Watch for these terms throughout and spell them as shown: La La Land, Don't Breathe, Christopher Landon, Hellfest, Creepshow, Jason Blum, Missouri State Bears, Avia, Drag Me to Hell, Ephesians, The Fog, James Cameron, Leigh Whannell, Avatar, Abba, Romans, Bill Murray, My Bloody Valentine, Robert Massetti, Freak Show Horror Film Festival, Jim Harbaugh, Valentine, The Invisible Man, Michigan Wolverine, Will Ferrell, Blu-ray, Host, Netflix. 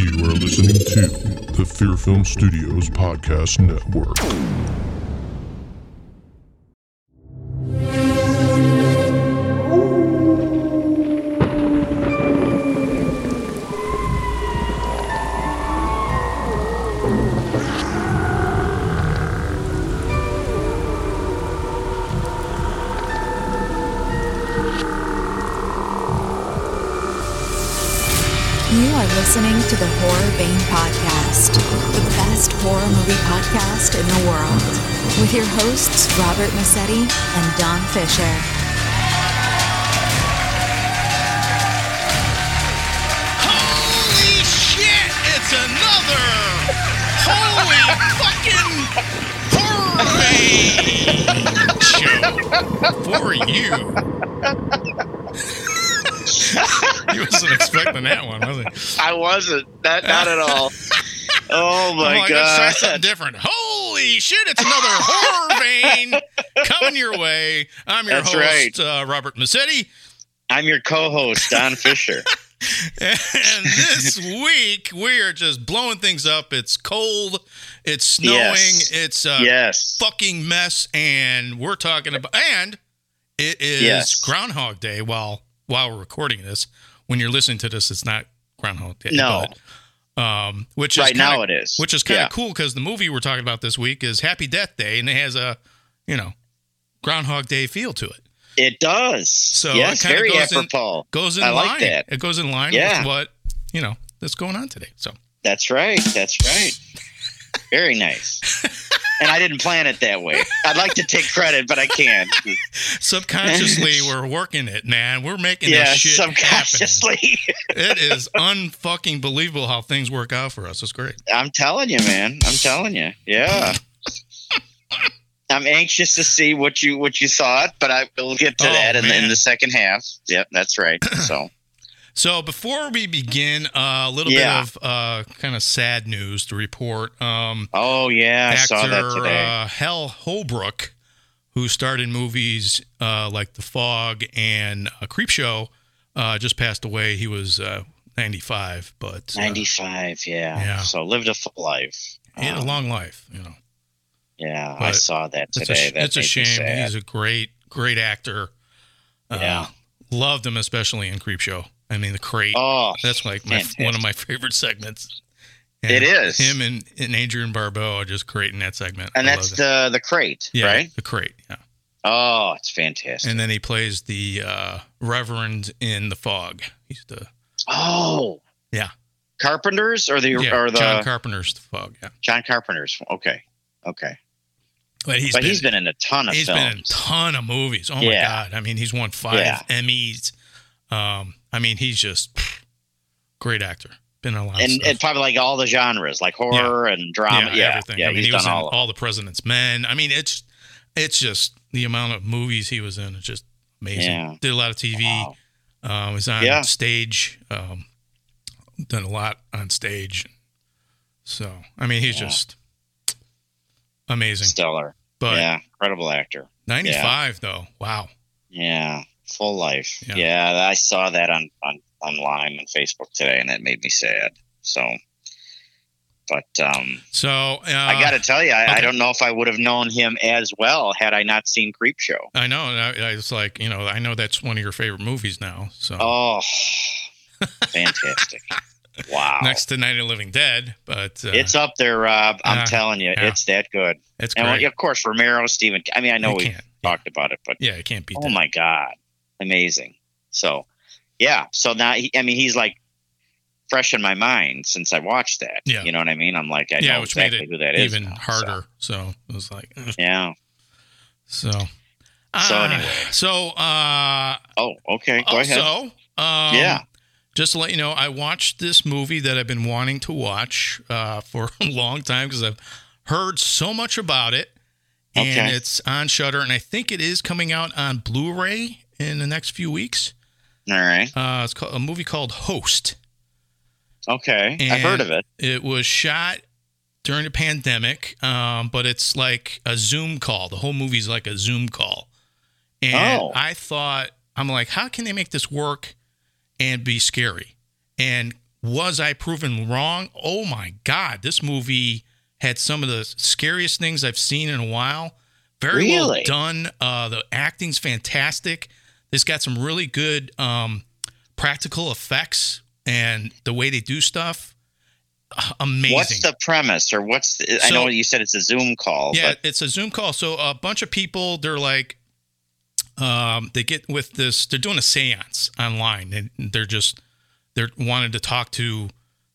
You are listening to the Fear Film Studios Podcast Network. Listening to the Horror Vein Podcast, the best horror movie podcast in the world, with your hosts Robert Massetti and Don Fisher. You wasn't expecting that one, was it? I wasn't. Not at all. Oh, my God. Something different. Holy shit, it's another horror vein coming your way. I'm your host, Robert Massetti. I'm your co-host, Don Fisher. And this week, we are just blowing things up. It's cold. It's snowing. Yes. It's a fucking mess. And we're talking about... And it is Groundhog Day while we're recording this. When you're listening to this, it's not Groundhog Day. No. But, which is right kinda, now it is. Which is kind of cool because the movie we're talking about this week is Happy Death Day, and it has a, Groundhog Day feel to it. It does. So it kind of goes in I line. Like that. It goes in line with what, that's going on today. So That's right. Very nice. And I didn't plan it that way. I'd like to take credit, but I can't. Subconsciously, we're working it, man. We're making this shit subconsciously happen. It is unfucking believable how things work out for us. It's great. I'm telling you, man. Yeah. I'm anxious to see what you thought, but we'll get to that in the second half. Yep, that's right. So before we begin, a little bit of kind of sad news to report. I saw that today. Actor Hal Holbrook, who starred in movies like The Fog and Creepshow, just passed away. He was 95, but... 95, yeah. So lived a full life. He had a long life, Yeah, but I saw that today. It's a shame. He's a great, great actor. Loved him, especially in Creepshow. I mean, the crate. Oh, that's like one of my favorite segments. And it is him and Adrian Barbeau are just great in that segment. And that's the crate, right? The crate. Yeah. Oh, it's fantastic. And then he plays the Reverend in The Fog. He's the Carpenter's or the John Carpenter's The Fog. Yeah, John Carpenter's. Okay. But he's been in a ton of films. He's been in a ton of movies. Oh my God! I mean, he's won 5 Emmys. He's just great actor. Been in a lot of stuff. And probably like all the genres, like horror and drama. Yeah, everything. Yeah, he was done in All the President's Men. I mean, it's just the amount of movies he was in is just amazing. Yeah. Did a lot of TV. Wow. Was on stage. Done a lot on stage. So, he's just amazing. Stellar. But incredible actor. 95 though. Wow. Yeah. Full life. Yeah. I saw that online on Facebook today, and that made me sad. So, but I got to tell you, I don't know if I would have known him as well had I not seen Creepshow. I know. It's like I know that's one of your favorite movies now. So, fantastic! Wow. Next to Night of the Living Dead, but it's up there, Rob. I'm telling you, it's that good. It's great. And of course, Romero, Stephen. I know we talked about it, but it can't be. Oh my God. Amazing. So, so now, he's like fresh in my mind since I watched that. Yeah. You know what I mean? I'm like, I know exactly who that is. Even harder. So it was like, So anyway. Okay. Go ahead. So, just to let you know, I watched this movie that I've been wanting to watch for a long time because I've heard so much about it. Okay. And it's on Shudder, and I think it is coming out on Blu-ray in the next few weeks. All right. It's called, a movie called Host. Okay. And I've heard of it. It was shot during the pandemic, but it's like a Zoom call. The whole movie's like a Zoom call. And I'm like, how can they make this work and be scary? And Was I proven wrong? Oh, my God. This movie had some of the scariest things I've seen in a while. Very well done. The acting's fantastic. It's got some really good practical effects and the way they do stuff. Amazing. What's the premise, or what's the, I know you said it's a Zoom call. Yeah, but it's a Zoom call. So a bunch of people, they're like, they get with this, they're doing a seance online, and they're wanted to talk to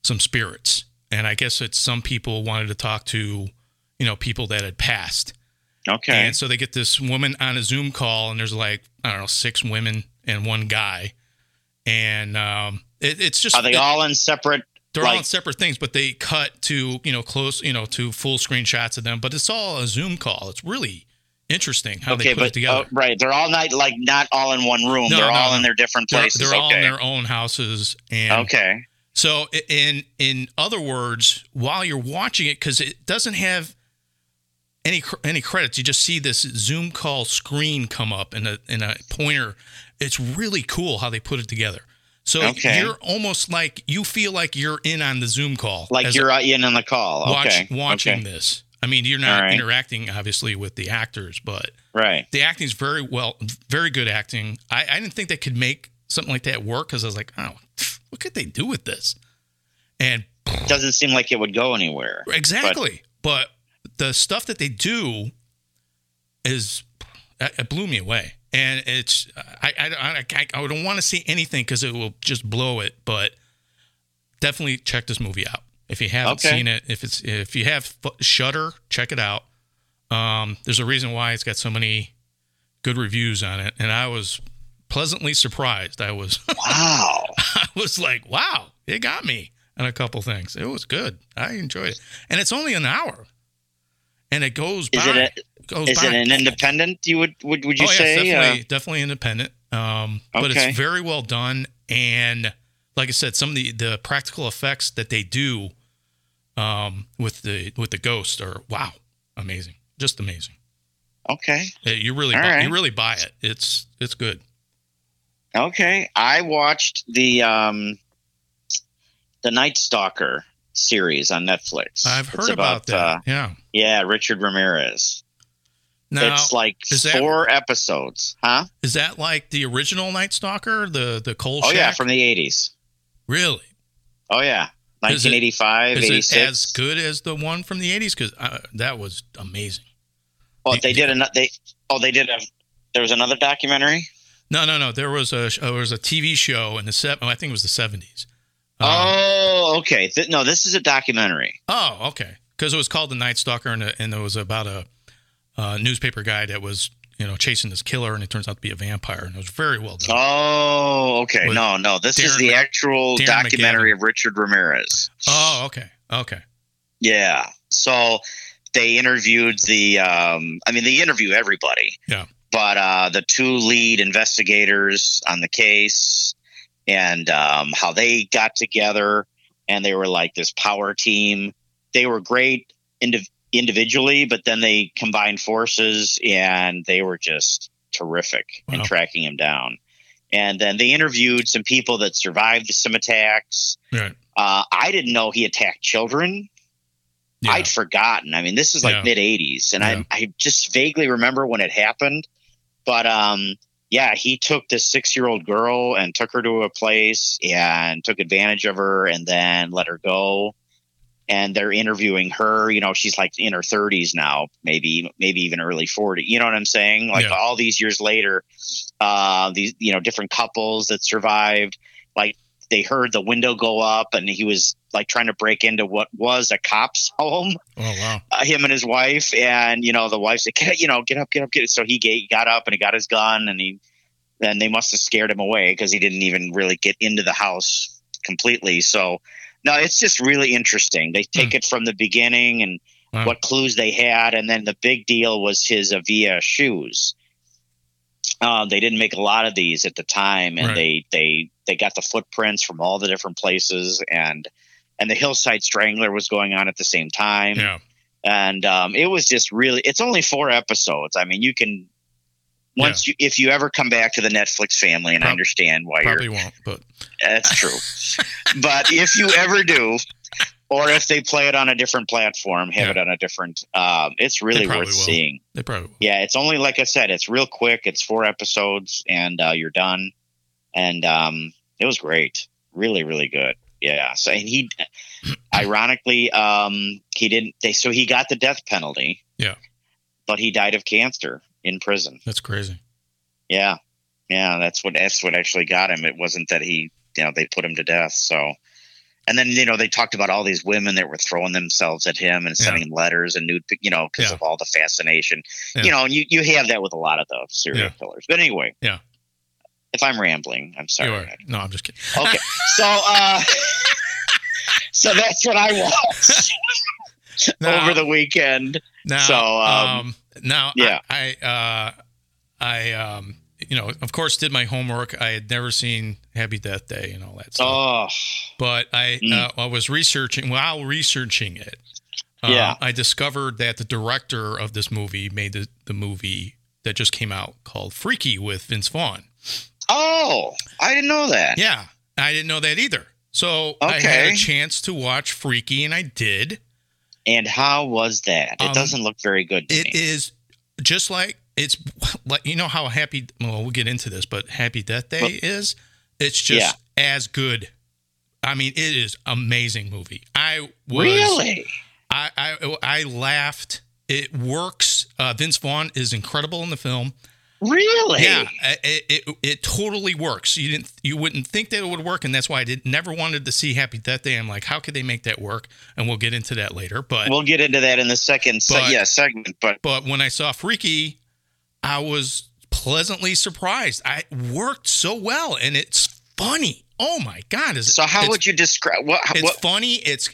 some spirits. And I guess it's some people wanted to talk to, you know, people that had passed. Okay. And so they get this woman on a Zoom call, and there's like, I don't know, 6 women and 1 guy. And it's just, are they all in separate? They're all in separate things, but they cut to, you know, close, you know, to full screenshots of them. But it's all a Zoom call. It's really interesting how they put it together. Right. They're all not all in one room. No, they're all in their different places. They're all in their own houses. And okay. So in other words, while you're watching it, because it doesn't have any credits, you just see this Zoom call screen come up and a pointer. It's really cool how they put it together. So you're almost like, you feel like you're in on the Zoom call. Like you're in on the call. Okay. Watching this. I mean, you're not interacting, obviously, with the actors, but the acting is very good acting. I didn't think they could make something like that work, because I was like, oh, what could they do with this? And it doesn't seem like it would go anywhere. Exactly. But the stuff that they do is, it blew me away. And it's I don't want to see anything, because it will just blow it. But definitely check this movie out if you haven't seen it. If you have Shudder, check it out. There's a reason why it's got so many good reviews on it, and I was pleasantly surprised. I was I was like, wow, it got me on a couple things. It was good. I enjoyed it, and it's only an hour, and it goes by. Is it an independent, you would you say? Yeah, definitely independent. But it's very well done. And like I said, some of the practical effects that they do with the ghost are, wow, amazing. Just amazing. Okay. You really buy it. It's good. Okay. I watched the Night Stalker series on Netflix. I've heard about that. Yeah, Richard Ramirez. Now, it's like 4 episodes, huh? Is that like the original Night Stalker, the coal shack? Oh, yeah, from the 80s. Really? Oh, yeah. 1985, 86. Is it as good as the one from the 80s? Because that was amazing. Well, there was another documentary? No. There was a TV show in I think it was the 70s. Okay. No, this is a documentary. Oh, okay. Because it was called The Night Stalker, and it was about a newspaper guy that was, you know, chasing this killer, and it turns out to be a vampire, and it was very well done. Oh, okay. No. This is the actual documentary of Richard Ramirez. Oh, okay. Yeah. So they interviewed they interview everybody. Yeah. But the 2 lead investigators on the case, and how they got together, and they were like this power team. They were great individually, but then they combined forces, and they were just terrific in tracking him down. And then they interviewed some people that survived some attacks. Right. I didn't know he attacked children. Yeah. I'd forgotten. I mean, this is like mid-80s, and I just vaguely remember when it happened. But he took this 6-year-old girl and took her to a place and took advantage of her, and then let her go. And they're interviewing her, you know, she's like in her 30s now, maybe even early 40s. You know what I'm saying? Like all these years later, these, you know, different couples that survived, like they heard the window go up, and he was like trying to break into what was a cop's home. Oh, wow. Him and his wife, and, you know, the wife said, get up. So he got up, and he got his gun, and then they must've scared him away, because he didn't even really get into the house completely. So, no, it's just really interesting. They take it from the beginning, and what clues they had. And then the big deal was his Avia shoes. They didn't make a lot of these at the time. And they got the footprints from all the different places. And the Hillside Strangler was going on at the same time. Yeah. And it was just really – it's only 4 episodes. I mean, you can once you, if you ever come back to the Netflix family, and I understand why probably won't, but that's true. But if you ever do, or if they play it on a different platform, have it on a different, it's really worth seeing. They probably will. Yeah. It's only, like I said, it's real quick. It's 4 episodes and you're done. And it was great. Really, really good. Yeah. So, and he, ironically, he didn't, they, so he got the death penalty. Yeah. But he died of cancer in prison. That's crazy. Yeah. Yeah. That's what actually got him. It wasn't that he, you know, they put him to death. So, and then, you know, they talked about all these women that were throwing themselves at him and sending him letters and nude, you know, because of all the fascination, you know, and you have that with a lot of the serial killers. But anyway, if I'm rambling, I'm sorry. No, I'm just kidding. Okay. So that's what I watched over the weekend. I you know, of course, did my homework. I had never seen Happy Death Day and all that stuff. But I was researching, while researching it, I discovered that the director of this movie made the movie that just came out called Freaky with Vince Vaughn. Oh, I didn't know that. Yeah, I didn't know that either. So I had a chance to watch Freaky, and I did. And how was that? It doesn't look very good to me. It is just like, it's like, you know how Happy, well, we'll get into this, but Happy Death Day is, it's just as good. I mean, it is amazing movie. I laughed. It works. Vince Vaughn is incredible in the film. Really? Yeah, it totally works. You wouldn't think that it would work, and that's why I never wanted to see Happy Death Day. I'm like, how could they make that work? And we'll get into that later. But we'll get into that in the second segment. But when I saw Freaky, I was pleasantly surprised. It worked so well, and it's funny. Oh my God! So how would you describe? It's funny. It's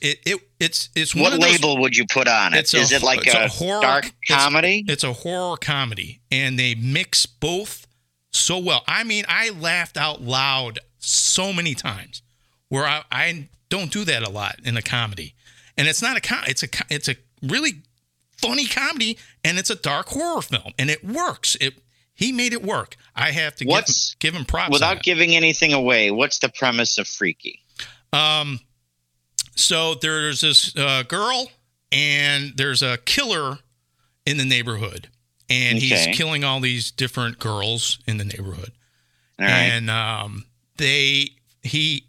one. What label would you put on it? Is it like a horror dark comedy? It's a horror comedy, and they mix both so well. I mean, I laughed out loud so many times, where I don't do that a lot in a comedy, and it's not a it's a really funny comedy, and it's a dark horror film, and it works. He made it work. I have to give him props. Without giving anything away, what's the premise of Freaky? So there's this girl, and there's a killer in the neighborhood, and he's killing all these different girls in the neighborhood. All right. And he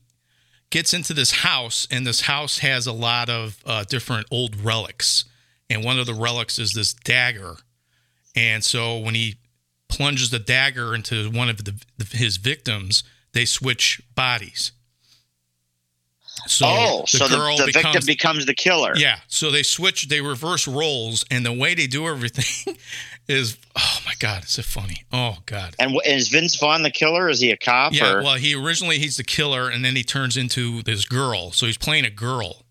gets into this house, and this house has a lot of different old relics, and one of the relics is this dagger. And so when he plunges the dagger into one of his victims, they switch bodies. So the victim becomes the killer. Yeah. So they reverse roles, and the way they do everything is, oh my God, is it funny? Oh God. And is Vince Vaughn the killer? Is he a cop? Yeah. Well, he's the killer, and then he turns into this girl. So he's playing a girl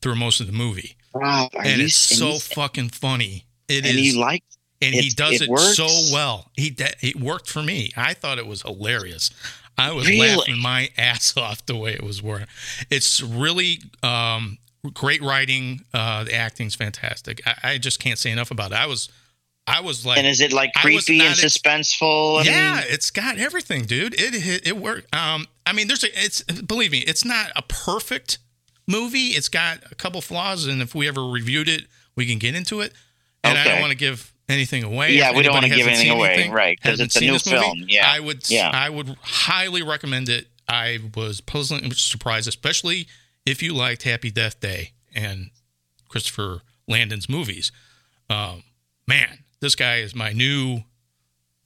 through most of the movie. Wow. And it's so fucking funny. It is. And you like. And he does it so well. It worked for me. I thought it was hilarious. I was laughing my ass off the way it was working. It's really great writing. The acting's fantastic. I just can't say enough about it. I was like, and is it like creepy and suspenseful? It's got everything, dude. It worked. I mean, believe me, it's not a perfect movie. It's got a couple flaws, and if we ever reviewed it, we can get into it. And I don't want to give anything away. Yeah, we don't want to give anything away, right? Because it's a new film. Yeah, I would highly recommend it. I was pleasantly surprised, especially if you liked Happy Death Day and Christopher Landon's movies. Man, this guy is my new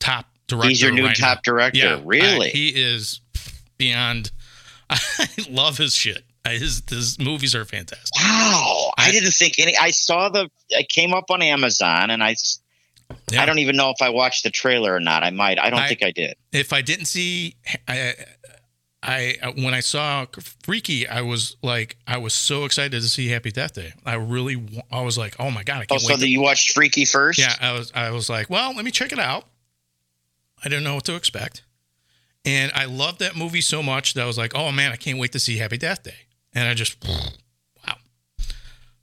top director. He's your new top director, yeah, really? He is beyond. I love his shit. His movies are fantastic. Wow, I didn't think any. I came up on Amazon, and I don't even know if I watched the trailer or not. I might. I don't think I did. If I didn't see, when I saw Freaky, I was so excited to see Happy Death Day. I was like, oh my God, I can't wait. So you watched Freaky first? Yeah, I was like, well, let me check it out. I didn't know what to expect, and I loved that movie so much that I was like, oh man, I can't wait to see Happy Death Day. And I just,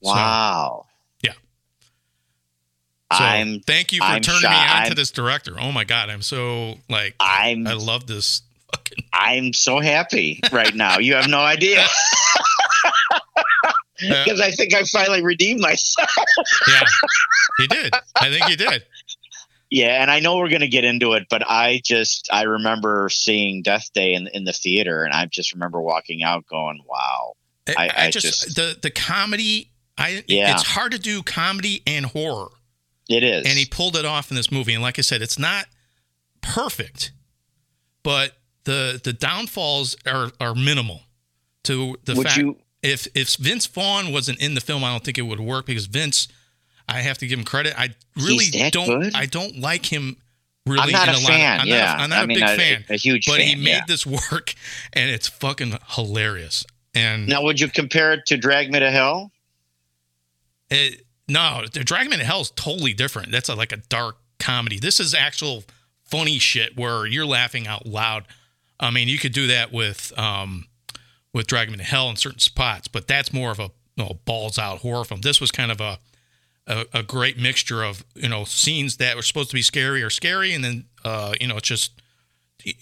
wow. So, So thank you for turning me on to this director. Oh my God. I'm so like, I love this. I'm so happy right now. You have no idea. Because I think I finally redeemed myself. Yeah, you did. I think you did. Yeah, and I know we're going to get into it, but I remember seeing Death Day in the theater, and I just remember walking out going, wow. I just the comedy, it's hard to do comedy and horror. It is. And he pulled it off in this movie, and like I said, it's not perfect, but the downfalls are minimal to the fact. If Vince Vaughn wasn't in the film, I don't think it would work, because Vince, I have to give him credit. I really don't. Good? I don't like him really. I'm not a fan. I'm not a big fan. A huge fan. But he made this work, and it's fucking hilarious. And now, would you compare it to Drag Me to Hell? No, Drag Me to Hell is totally different. That's like a dark comedy. This is actual funny shit where you're laughing out loud. I mean, you could do that with Drag Me to Hell in certain spots, but that's more of a balls out horror film. This was kind of a great mixture of, scenes that were supposed to be scary or scary. And then, it's just, then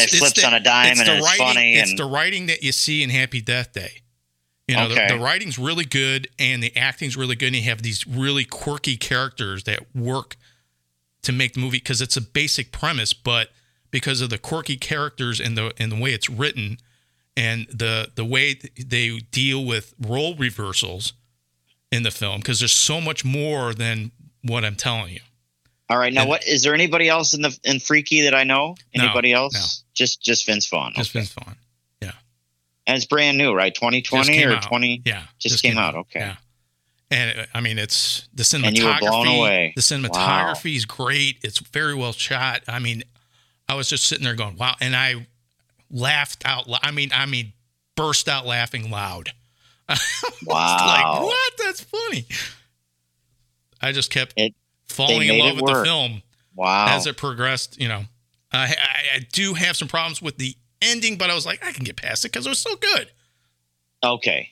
it flips on a dime and it's funny. It's the writing that you see in Happy Death Day. The writing's really good and the acting's really good. And you have these really quirky characters that work to make the movie, because it's a basic premise, but because of the quirky characters and the way it's written, and the way they deal with role reversals in the film, because there's so much more than what I'm telling you. All right, now what is there? Anybody else in Freaky that I know? Anybody else? No. Just Vince Vaughn. Just Vince Vaughn. Yeah. And it's brand new, right? 2020 or 20? Yeah. Just came out. Okay. Yeah. And I mean, it's the cinematography. And you were blown away. The cinematography is great. It's very well shot. I mean, I was just sitting there going, wow, and I laughed out loud. I mean, burst out laughing loud. Wow. Like, what? That's funny. I just kept falling in love with the film. Wow. As it progressed, I do have some problems with the ending, but I was like, I can get past it because it was so good. Okay.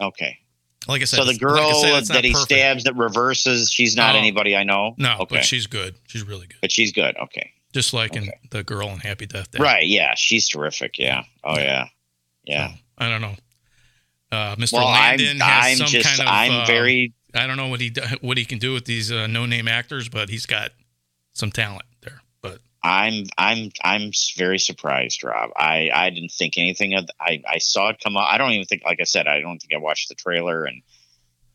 Like I said, so the girl that he stabs that reverses, she's not anybody I know. No, okay. But she's good. She's really good. But she's good. Okay. Just like in the girl in Happy Death Day. Right. Yeah. She's terrific. Yeah. Oh, yeah. Yeah. I don't know. Mr. Landon has some kind of. I'm very. I don't know what he can do with these no-name actors, but he's got some talent there. But I'm very surprised, Rob. I didn't think anything of. I saw it come up. I don't even think. Like I said, I don't think I watched the trailer, and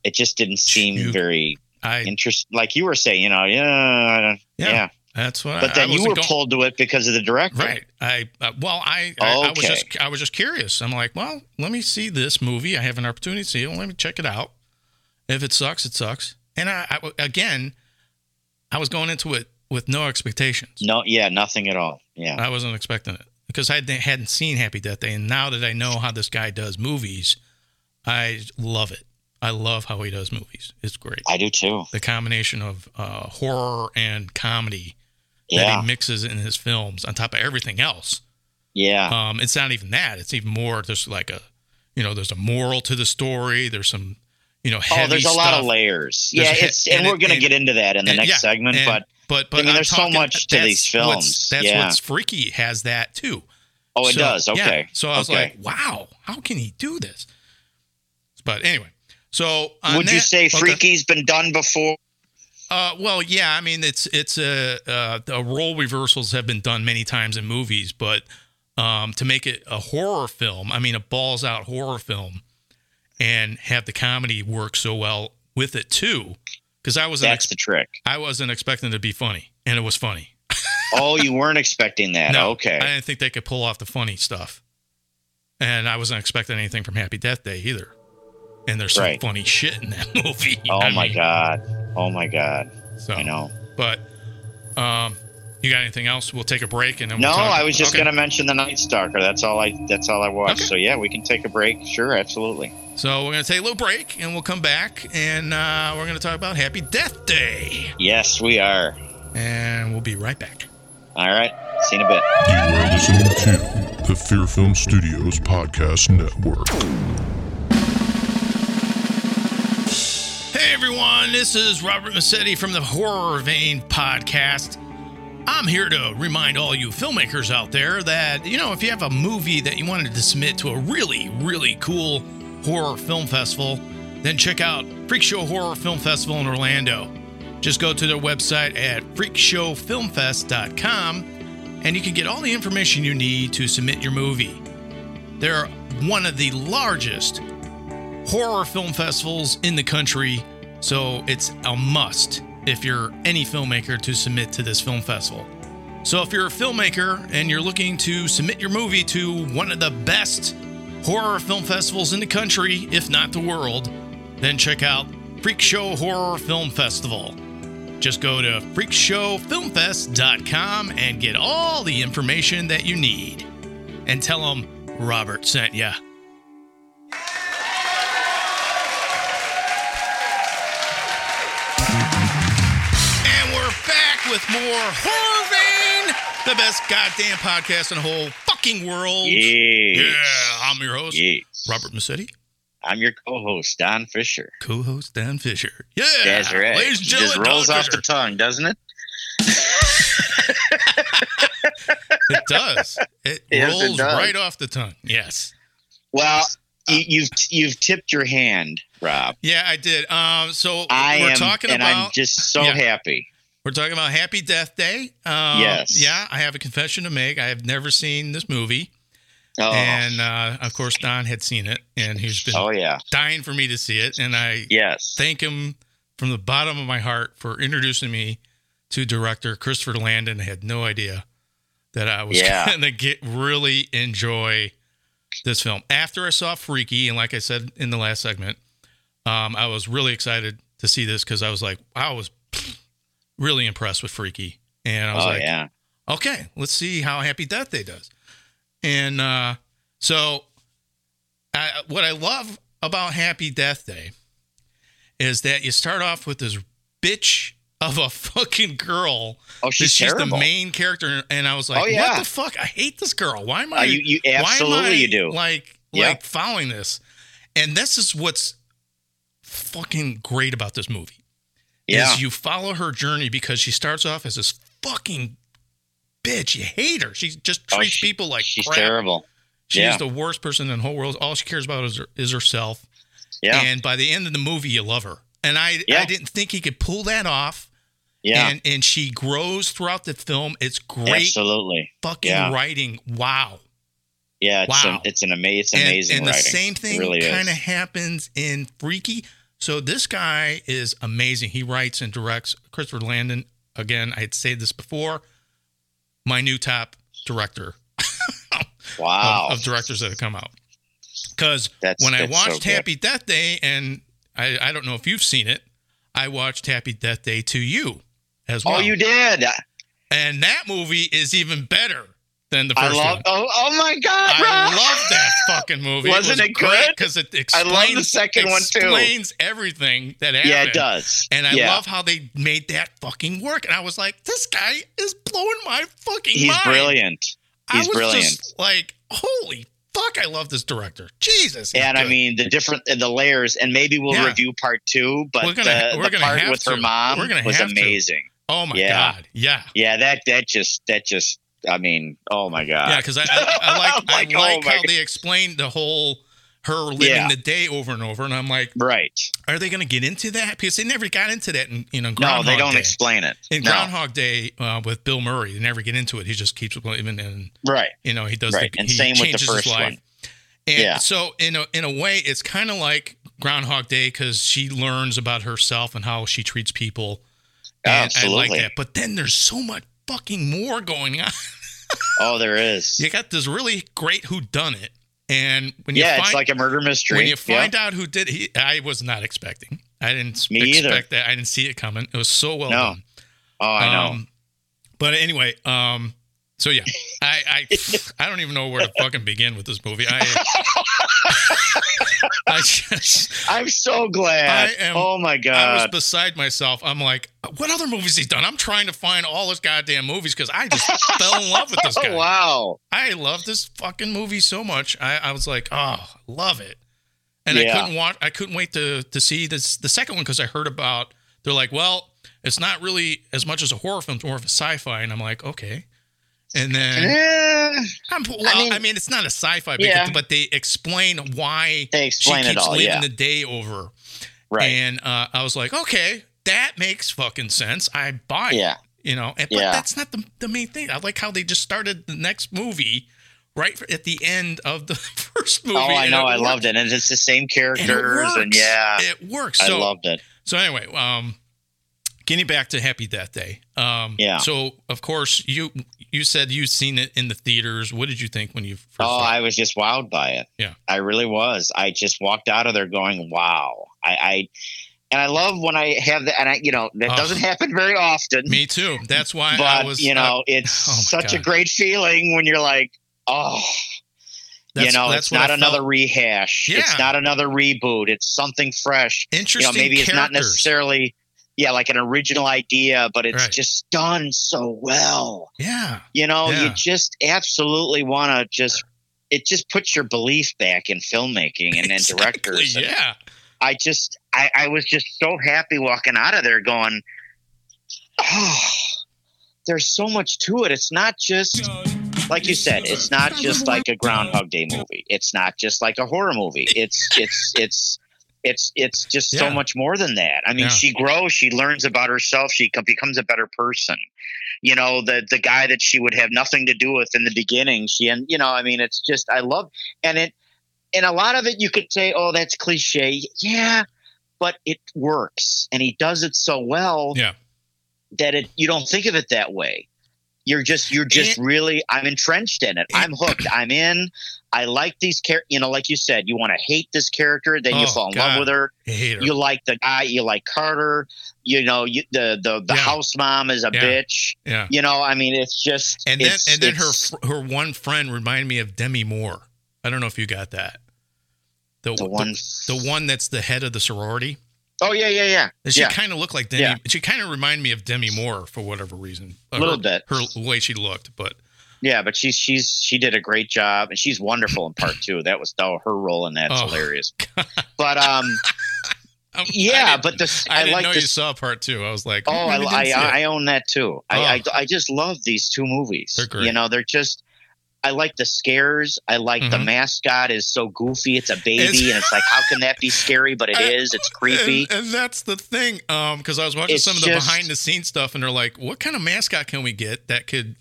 it just didn't seem very interesting. Like you were saying, yeah. That's what. But then you were pulled to it because of the director, right? I was just curious. I'm like, well, let me see this movie. I have an opportunity to see it. Well, let me check it out. If it sucks, it sucks. And I was going into it with no expectations. No, yeah, nothing at all. Yeah, I wasn't expecting it because I hadn't seen Happy Death Day, and now that I know how this guy does movies, I love it. I love how he does movies. It's great. I do too. The combination of horror and comedy that he mixes in his films on top of everything else. Yeah. It's not even that. It's even more, there's like there's a moral to the story. There's some, heavy there's stuff. A lot of layers. There's and we're going to get into that in the next segment. But I mean, there's so much to these films. What's Freaky has that too. Oh, it does. Okay. Yeah. So I was like, wow, how can he do this? But anyway. So would you say Freaky's been done before? Well, yeah. I mean, it's the role reversals have been done many times in movies, but to make it a horror film, I mean, a balls out horror film, and have the comedy work so well with it too, because that's the trick. I wasn't expecting it to be funny, and it was funny. Oh, you weren't expecting that? No, okay. I didn't think they could pull off the funny stuff, and I wasn't expecting anything from Happy Death Day either. And there's some funny shit in that movie. Oh my God. So, I know. But you got anything else? We'll take a break and then we'll talk. I was just going to mention the Night Stalker. That's all I watched. Okay. So yeah, we can take a break. Sure, absolutely. So we're going to take a little break and we'll come back and we're going to talk about Happy Death Day. Yes, we are. And we'll be right back. All right. See you in a bit. You are listening to the Fear Film Studios Podcast Network. Hey everyone, this is Robert Massetti from the Horror Vein Podcast. I'm here to remind all you filmmakers out there that, you know, if you have a movie that you wanted to submit to a really, really cool horror film festival, then check out Freak Show Horror Film Festival in Orlando. Just go to their website at freakshowfilmfest.com and you can get all the information you need to submit your movie. They're one of the largest horror film festivals in the country, so it's a must if you're any filmmaker to submit to this film festival. So if you're a filmmaker and you're looking to submit your movie to one of the best horror film festivals in the country, if not the world, then check out Freak Show Horror Film Festival. Just go to freakshowfilmfest.com and get all the information that you need. And tell them Robert sent ya. With more Horror Vein, the best goddamn podcast in the whole fucking world. Yes. Yeah, I'm your host, yes. Robert Massetti. I'm your co-host, Don Fisher. Co-host Don Fisher. Yeah, that's right. Ladies and gentlemen, just rolls Don off Fisher. The tongue, doesn't it? It does. It rolls right off the tongue. Yes. Well, you've tipped your hand, Rob. Yeah, I did. So we're talking about, I'm just so happy. We're talking about Happy Death Day. Yes. Yeah, I have a confession to make. I have never seen this movie. Oh. And, of course, Don had seen it, and he's been dying for me to see it. And I thank him from the bottom of my heart for introducing me to director Christopher Landon. I had no idea that I was going to really enjoy this film. After I saw Freaky, and like I said in the last segment, I was really excited to see this because I was like, wow, I was really impressed with Freaky, and I was okay, let's see how Happy Death Day does. And so what I love about Happy Death Day is that you start off with this bitch of a fucking girl. Oh, she's the main character, and I was like, what the fuck? I hate this girl. Why am I? You absolutely why am I, you do. Like following this, and this is what's fucking great about this movie. Yeah. Is you follow her journey because she starts off as this fucking bitch. You hate her. She just treats people like she's crap. She's terrible. She's the worst person in the whole world. All she cares about is herself. Yeah. And by the end of the movie, you love her. And I didn't think he could pull that off. Yeah. And she grows throughout the film. It's great. Absolutely. Fucking writing. Wow. Yeah. It's amazing and writing. And the same thing really kind of happens in Freaky. So this guy is amazing. He writes and directs. Christopher Landon, again, I had said this before, my new top director of directors that have come out. Because when I watched Happy Death Day, and I don't know if you've seen it, I watched Happy Death Day to you as well. Oh, you did? And that movie is even better than the first one. Oh my God, Rob. I love that fucking movie. Wasn't it good? Because it explains, I love the second one too. Explains everything that happened. Yeah, it does. And I love how they made that fucking work. And I was like, this guy is blowing my fucking mind. He's brilliant. I was just like, holy fuck, I love this director. Jesus. And I mean, the layers, and maybe we'll review part two, but the part with her mom was amazing. Oh my God. Yeah. Yeah, that just I mean, oh my God! Yeah, because I like how they explained the whole her living the day over and over, and I'm like, right? Are they going to get into that? Because they never got into that in Groundhog Day. No, they don't explain it in Groundhog Day with Bill Murray. They never get into it. He just keeps believing, and he does. Right. And same with the first one. And so in a way, it's kind of like Groundhog Day because she learns about herself and how she treats people. And absolutely, I like that. But then there's so much fucking more going on. Oh, there is. You got this really great whodunit, and when you it's like a murder mystery. When you find out who did it, I was not expecting. I didn't expect that. I didn't see it coming. It was so well done. Oh, I know. But anyway, so yeah, I don't even know where to fucking begin with this movie. I'm so glad. Oh my God. I was beside myself. I'm like, what other movies he's done? I'm trying to find all his goddamn movies because I just fell in love with this guy. Wow. I love this fucking movie so much. I was like, oh, love it. And yeah. I couldn't wait to see this, the second one, because I heard about, they're like, well, it's not really as much as a horror film, it's more of a sci-fi. And I'm like, okay. And then I mean it's not a sci-fi, yeah. But they explain why she keeps leaving yeah. the day over. Right. And I was like, okay, that makes fucking sense. I buy it. Yeah. You know, and, but that's not the main thing. I like how they just started the next movie right at the end of the first movie. Oh, I know. I loved it. And it's the same characters. And yeah. It works. So, I loved it. So anyway, getting back to Happy Death Day. Yeah. So, of course, you said you've seen it in the theaters. What did you think when you first saw it? I was just wowed by it. Yeah. I really was. I just walked out of there going, wow. And I love when I have that, and that doesn't happen very often. Me too. That's why I was. You know, it's such a great feeling when you're like, it's not another rehash. Yeah. It's not another reboot. It's something fresh. Interesting. Maybe characters. It's not necessarily, like an original idea, but it's just done so well. Yeah. You just absolutely want to it just puts your belief back in filmmaking and exactly, in directors. And, yeah. I was just so happy walking out of there going, there's so much to it. It's not just, like you said, it's not just like a Groundhog Day movie. It's not just like a horror movie. It's just so much more than that. I mean, she grows, she learns about herself. She becomes a better person. The guy that she would have nothing to do with in the beginning, it's just, I love, and a lot of it you could say, oh, that's cliche. Yeah, but it works. And he does it so well that you don't think of it that way. You're just I'm entrenched in it. I'm hooked. I'm in. I like these characters. Like you said, you want to hate this character. Then you fall in love with her. I hate her. You like the guy. You like Carter. The house mom is a bitch. Yeah. It's just. And then, her one friend reminded me of Demi Moore. I don't know if you got that. The one that's the head of the sorority. Oh, yeah. And she kind of looked like Demi. Yeah. She kind of reminded me of Demi Moore for whatever reason. A little bit. The way she looked. But yeah, but she did a great job. And she's wonderful in part two. That was her role in that's hilarious. But I didn't know you saw part two. I was like, I own that too. I just love these two movies. They're great. They're just. I like the scares. I like the mascot is so goofy. It's a baby, and it's like, how can that be scary? But it is. It's creepy. And that's the thing, because I was watching some of the behind-the-scenes stuff, and they're like, what kind of mascot can we get that could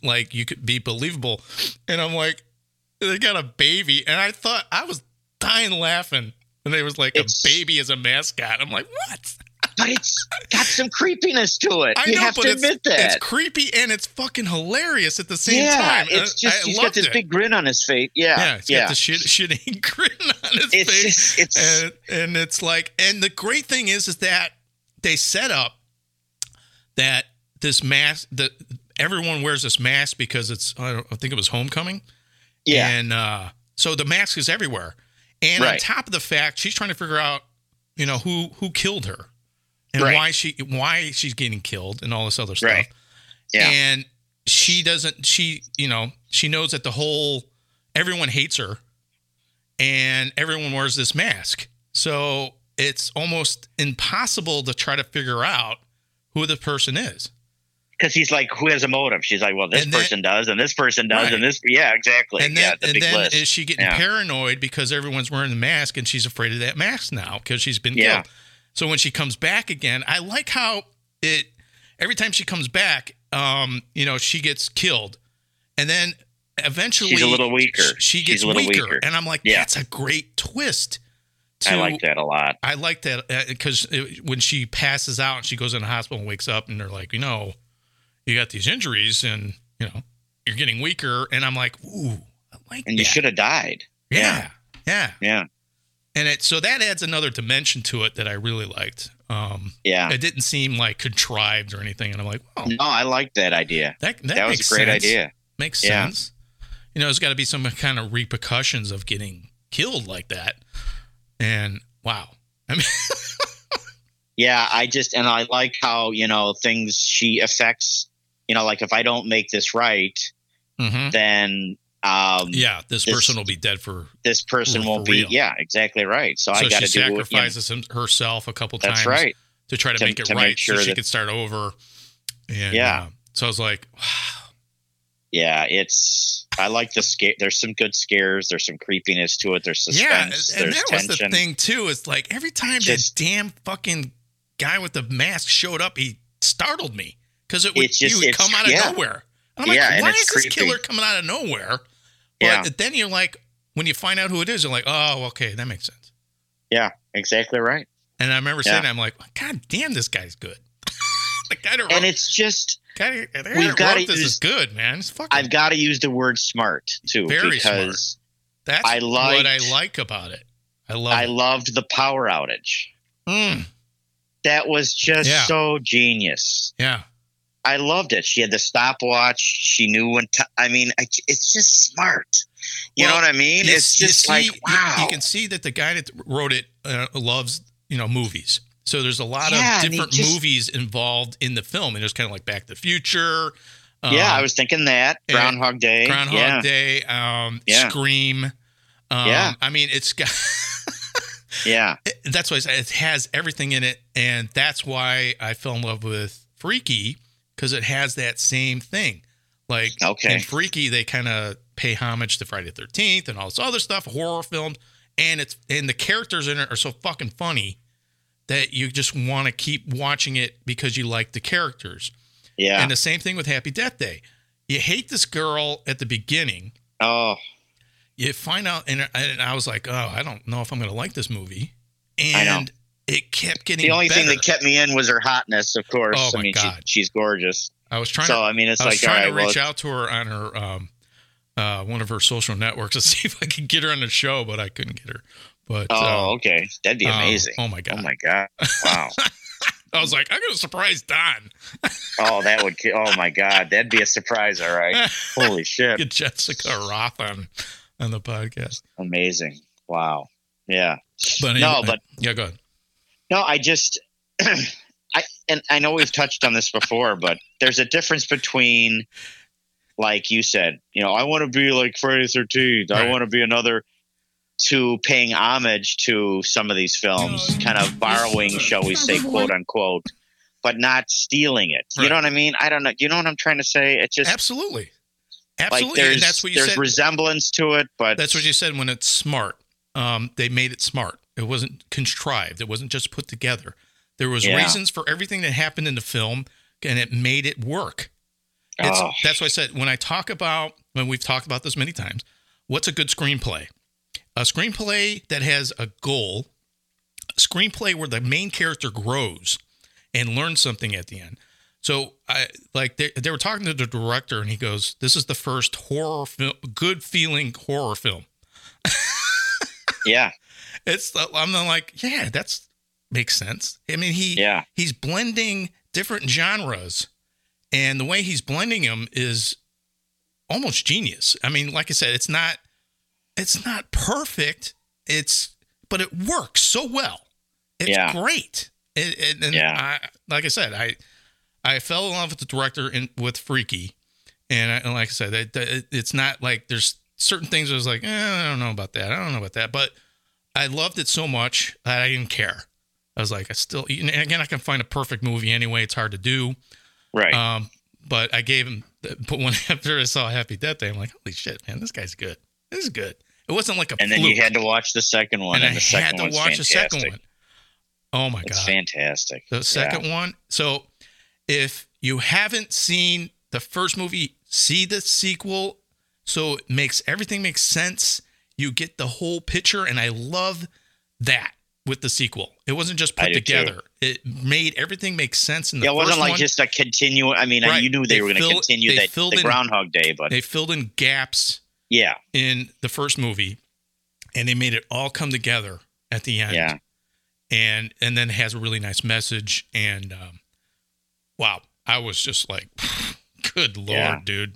be believable? And I'm like, they got a baby. And I thought, I was dying laughing. And they was like, a baby as a mascot. I'm like, what? But it's got some creepiness to it. I have to admit that. It's creepy and it's fucking hilarious at the same time. Yeah, it's just he's got this big grin on his face. Yeah, he's got the shitty grin on his face. And it's like, and the great thing is that they set up that this mask, that everyone wears this mask because it's, I think it was Homecoming. Yeah. And so the mask is everywhere. And on top of the fact, she's trying to figure out, who killed her. And why she's getting killed and all this other stuff. Right. Yeah. And she doesn't, she knows that everyone hates her and everyone wears this mask. So it's almost impossible to try to figure out who the person is. Because he's like, who has a motive? She's like, well, this person does, and this person does, and this, exactly. And then, is she getting paranoid because everyone's wearing the mask and she's afraid of that mask now because she's been killed. So when she comes back again, I like how every time she comes back, she gets killed. And then eventually she's a little weaker. She gets weaker. And I'm like, that's a great twist. I like that a lot. I like that because when she passes out and she goes in the hospital and wakes up and they're like, you got these injuries and, you're getting weaker. And I'm like, ooh, I like that. And you should have died. Yeah. And so that adds another dimension to it that I really liked. It didn't seem like contrived or anything. And I'm like, oh. No, I like that idea. That was a great idea. Makes sense. There's got to be some kind of repercussions of getting killed like that. And wow. I mean, and I like how, things she affects, like if I don't make this right, then Yeah, this person will be dead for this person won't be. Yeah, exactly right. So I got to do. She sacrifices herself a couple times. That's right. To try to make it right, sure, so she could start over. And, yeah. So I was like, wow. Yeah, I like the scare. There's some good scares. There's some creepiness to it. There's suspense. Yeah, and that was the thing too. It's like every time that damn fucking guy with the mask showed up, he startled me because he would come out of nowhere. And I'm like, why is this killer coming out of nowhere? But then you're like, when you find out who it is, you're like, oh, okay, that makes sense. Yeah, exactly right. And I remember saying, I'm like, God damn, this guy's good. The guy that wrote, and it's just, this is good, man. It's fucking. I've got to use the word smart too, because smart. What I like about it. I loved the power outage. Mm. That was just so genius. Yeah. I loved it. She had the stopwatch. She knew when. It's just smart. You know what I mean? It's just wow. You can see that the guy that wrote it loves movies. So there's a lot of different movies involved in the film, and there's kind of like Back to the Future. I was thinking that Groundhog Day, Scream. It's got. Yeah, that's why it has everything in it, and that's why I fell in love with Freaky. Because it has that same thing. Like, in Freaky, they kind of pay homage to Friday the 13th and all this other stuff, horror films. And the characters in it are so fucking funny that you just want to keep watching it because you like the characters. Yeah. And the same thing with Happy Death Day. You hate this girl at the beginning. Oh. You find out, and I was like, oh, I don't know if I'm going to like this movie. And I know. It kept getting better. The only thing that kept me in was her hotness, of course. Oh, my God. She's gorgeous. I was trying to reach out to her on her one of her social networks to see if I could get her on the show, but I couldn't get her. But okay. That'd be amazing. Oh, my God. Oh, my God. Wow. I was like, I'm going to surprise Don. Oh, my God. That'd be a surprise, all right. Holy shit. Get Jessica Roth on the podcast. Amazing. Wow. Yeah. But yeah, go ahead. No, I just – and I know we've touched on this before, but there's a difference between, like you said, I want to be like Friday the 13th. Right. I want to be another – to paying homage to some of these films, kind of borrowing, shall we say, quote unquote, but not stealing it. Right. You know what I mean? I don't know. You know what I'm trying to say? It's just – Absolutely. Like there's, and that's what you said. There's resemblance to it, but – That's what you said when it's smart. They made it smart. It wasn't contrived. It wasn't just put together. There was reasons for everything that happened in the film, and it made it work. That's why I said, when we've talked about this many times, what's a good screenplay? A screenplay that has a goal, a screenplay where the main character grows and learns something at the end. So they were talking to the director, and he goes, this is the first horror film, good feeling horror film. Yeah. I'm like, yeah, that's makes sense. I mean, he's blending different genres, and the way he's blending them is almost genius. I mean, like I said, it's not perfect. But it works so well. It's great. I fell in love with the director with Freaky, and like I said, it's not like there's certain things I was like, I don't know about that. But I loved it so much that I didn't care. I was like, I can find a perfect movie anyway. It's hard to do. Right. But I gave him, after I saw Happy Death Day, I'm like, holy shit, man, this guy's good. This is good. It wasn't like a fluke. And then you had to watch the second one. And the second one's fantastic. The second one. Oh my God. It's fantastic. The second one. So if you haven't seen the first movie, see the sequel. So it makes everything makes sense. You get the whole picture, and I love that with the sequel. It wasn't just put together. Too. It made everything make sense in the first one. It wasn't like just a continue. I mean, right. You knew they were going to continue the Groundhog Day, but they filled in gaps in the first movie, and they made it all come together at the end. Yeah. And then it has a really nice message, and wow, I was just like, good Lord, dude.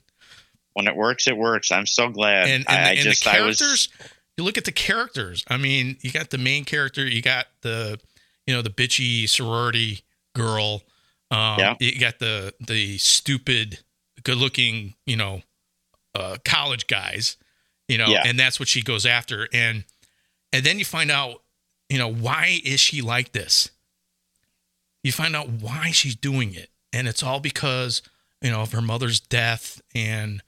When it works, it works. I'm so glad. You look at the characters. I mean, you got the main character. You got the, the bitchy sorority girl. You got the stupid, good looking, college guys, you know, and that's what she goes after. And then you find out, you know, why is she like this? You find out why she's doing it. And it's all because, you know, of her mother's death. And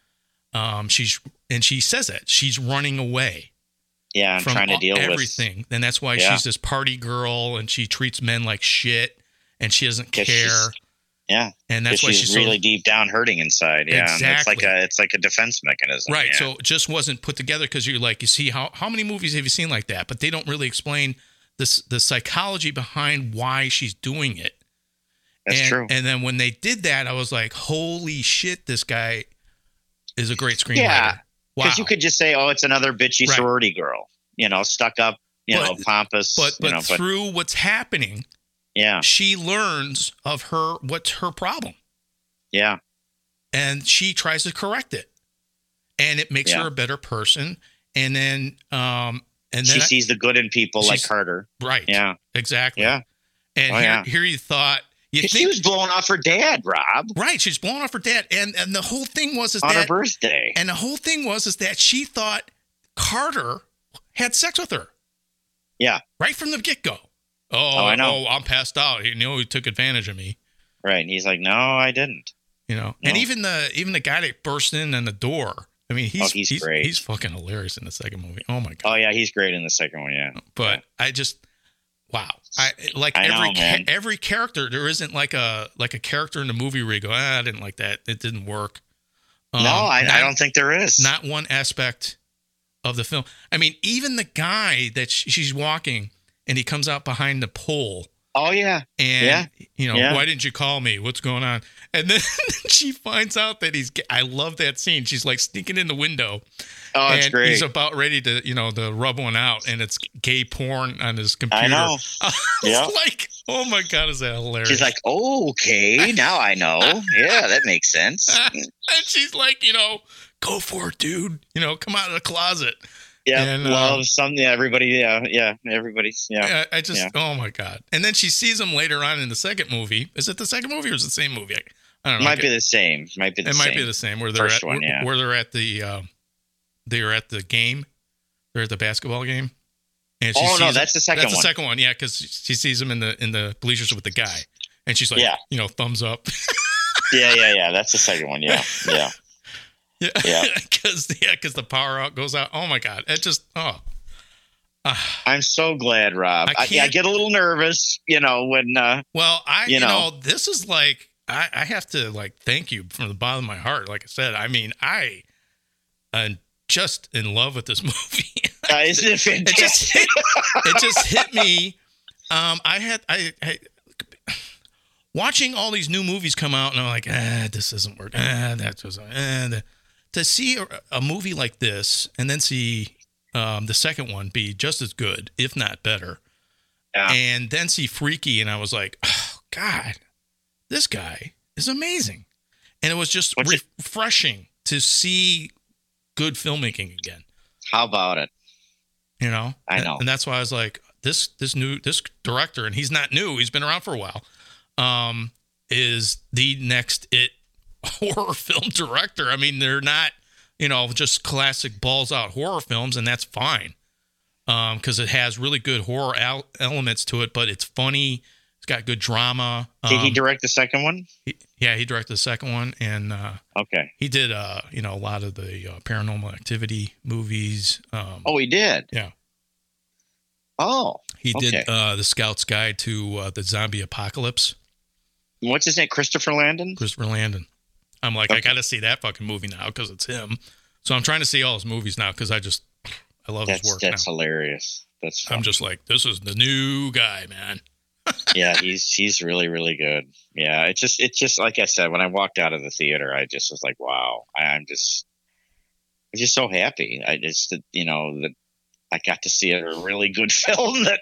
she says that she's running away. Yeah, I'm trying to deal with everything. And that's why she's this party girl and she treats men like shit and she doesn't care. Yeah. And that's why she's really deep down hurting inside. Yeah. Exactly. It's like a defense mechanism. Right. Yeah. So it just wasn't put together because you're like, you see how many movies have you seen like that? But they don't really explain the psychology behind why she's doing it. That's true. And then when they did that, I was like, holy shit, this guy is a great screenwriter. Yeah. Because you could just say, oh, it's another bitchy sorority girl, you know, stuck up, you know, pompous. But through what's happening, she learns of her what's her problem. Yeah. And she tries to correct it. And it makes her a better person. And then she sees the good in people like Carter. Right. Yeah. Exactly. Yeah. And here you thought. She was blowing off her dad, Rob. Right, she's blowing off her dad, and the whole thing was on her birthday, and the whole thing was that she thought Carter had sex with her. Yeah, right from the get go. Oh, I know. Oh, I'm passed out. You know, he took advantage of me. Right, and he's like, "No, I didn't." You know, and even the guy that burst in the door. I mean, he's great. He's fucking hilarious in the second movie. Oh my god. Oh yeah, he's great in the second one. Yeah, but I just. Wow. Every character, there isn't like a character in the movie where you go, I didn't like that. It didn't work. No, I don't think there is. Not one aspect of the film. I mean, even the guy that she's walking and he comes out behind the pole. Oh, yeah. And, why didn't you call me? What's going on? And then she finds out that I love that scene. She's like sneaking in the window. Oh, it's great. He's about ready to, to rub one out, and it's gay porn on his computer. I know. It's like, oh my God, is that hilarious? She's like, oh, okay, now I know. Yeah, that makes sense. And she's like, go for it, dude. Come out of the closet. Yeah, love something. Yeah, everybody. Yeah, everybody's. Yeah, I just. Yeah. Oh my god! And then she sees him later on in the second movie. Is it the second movie or is it the same movie? I don't know. Might be the same. Might be the same. Where they're where they're at the. They're at the game. They're at the basketball game. And she sees that's the second one. That's the second one. Yeah, because she sees him in the bleachers with the guy, and she's like, thumbs up. Yeah. That's the second one. Yeah. Yeah, because the power out goes out. Oh my God! It just I'm so glad, Rob. I get a little nervous, when. This is like I have to thank you from the bottom of my heart. Like I said, I mean, I am just in love with this movie. Isn't it fantastic? It just hit me. I watching all these new movies come out, and I'm like, this isn't working. That doesn't. To see a movie like this and then see the second one be just as good, if not better, and then see Freaky, and I was like, oh, God, this guy is amazing. And it was just refreshing to see good filmmaking again. How about it? I know. And that's why I was like, this director, and he's not new, he's been around for a while, is the next horror film director. I mean, they're not, just classic balls out horror films, and that's fine. Because it has really good horror elements to it, but it's funny. It's got good drama. Did he direct the second one? He directed the second one, and he did a lot of the Paranormal Activity movies. He did. Yeah. Oh, he did the Scout's Guide to the Zombie Apocalypse. What's his name? Christopher Landon? Christopher Landon. I'm like, I got to see that fucking movie now because it's him. So I'm trying to see all his movies now because I love his work. That's hilarious. I'm just like, this is the new guy, man. Yeah, he's really, really good. Yeah, it's just like I said, when I walked out of the theater, I just was like, wow, I'm just so happy. I just, that I got to see a really good film that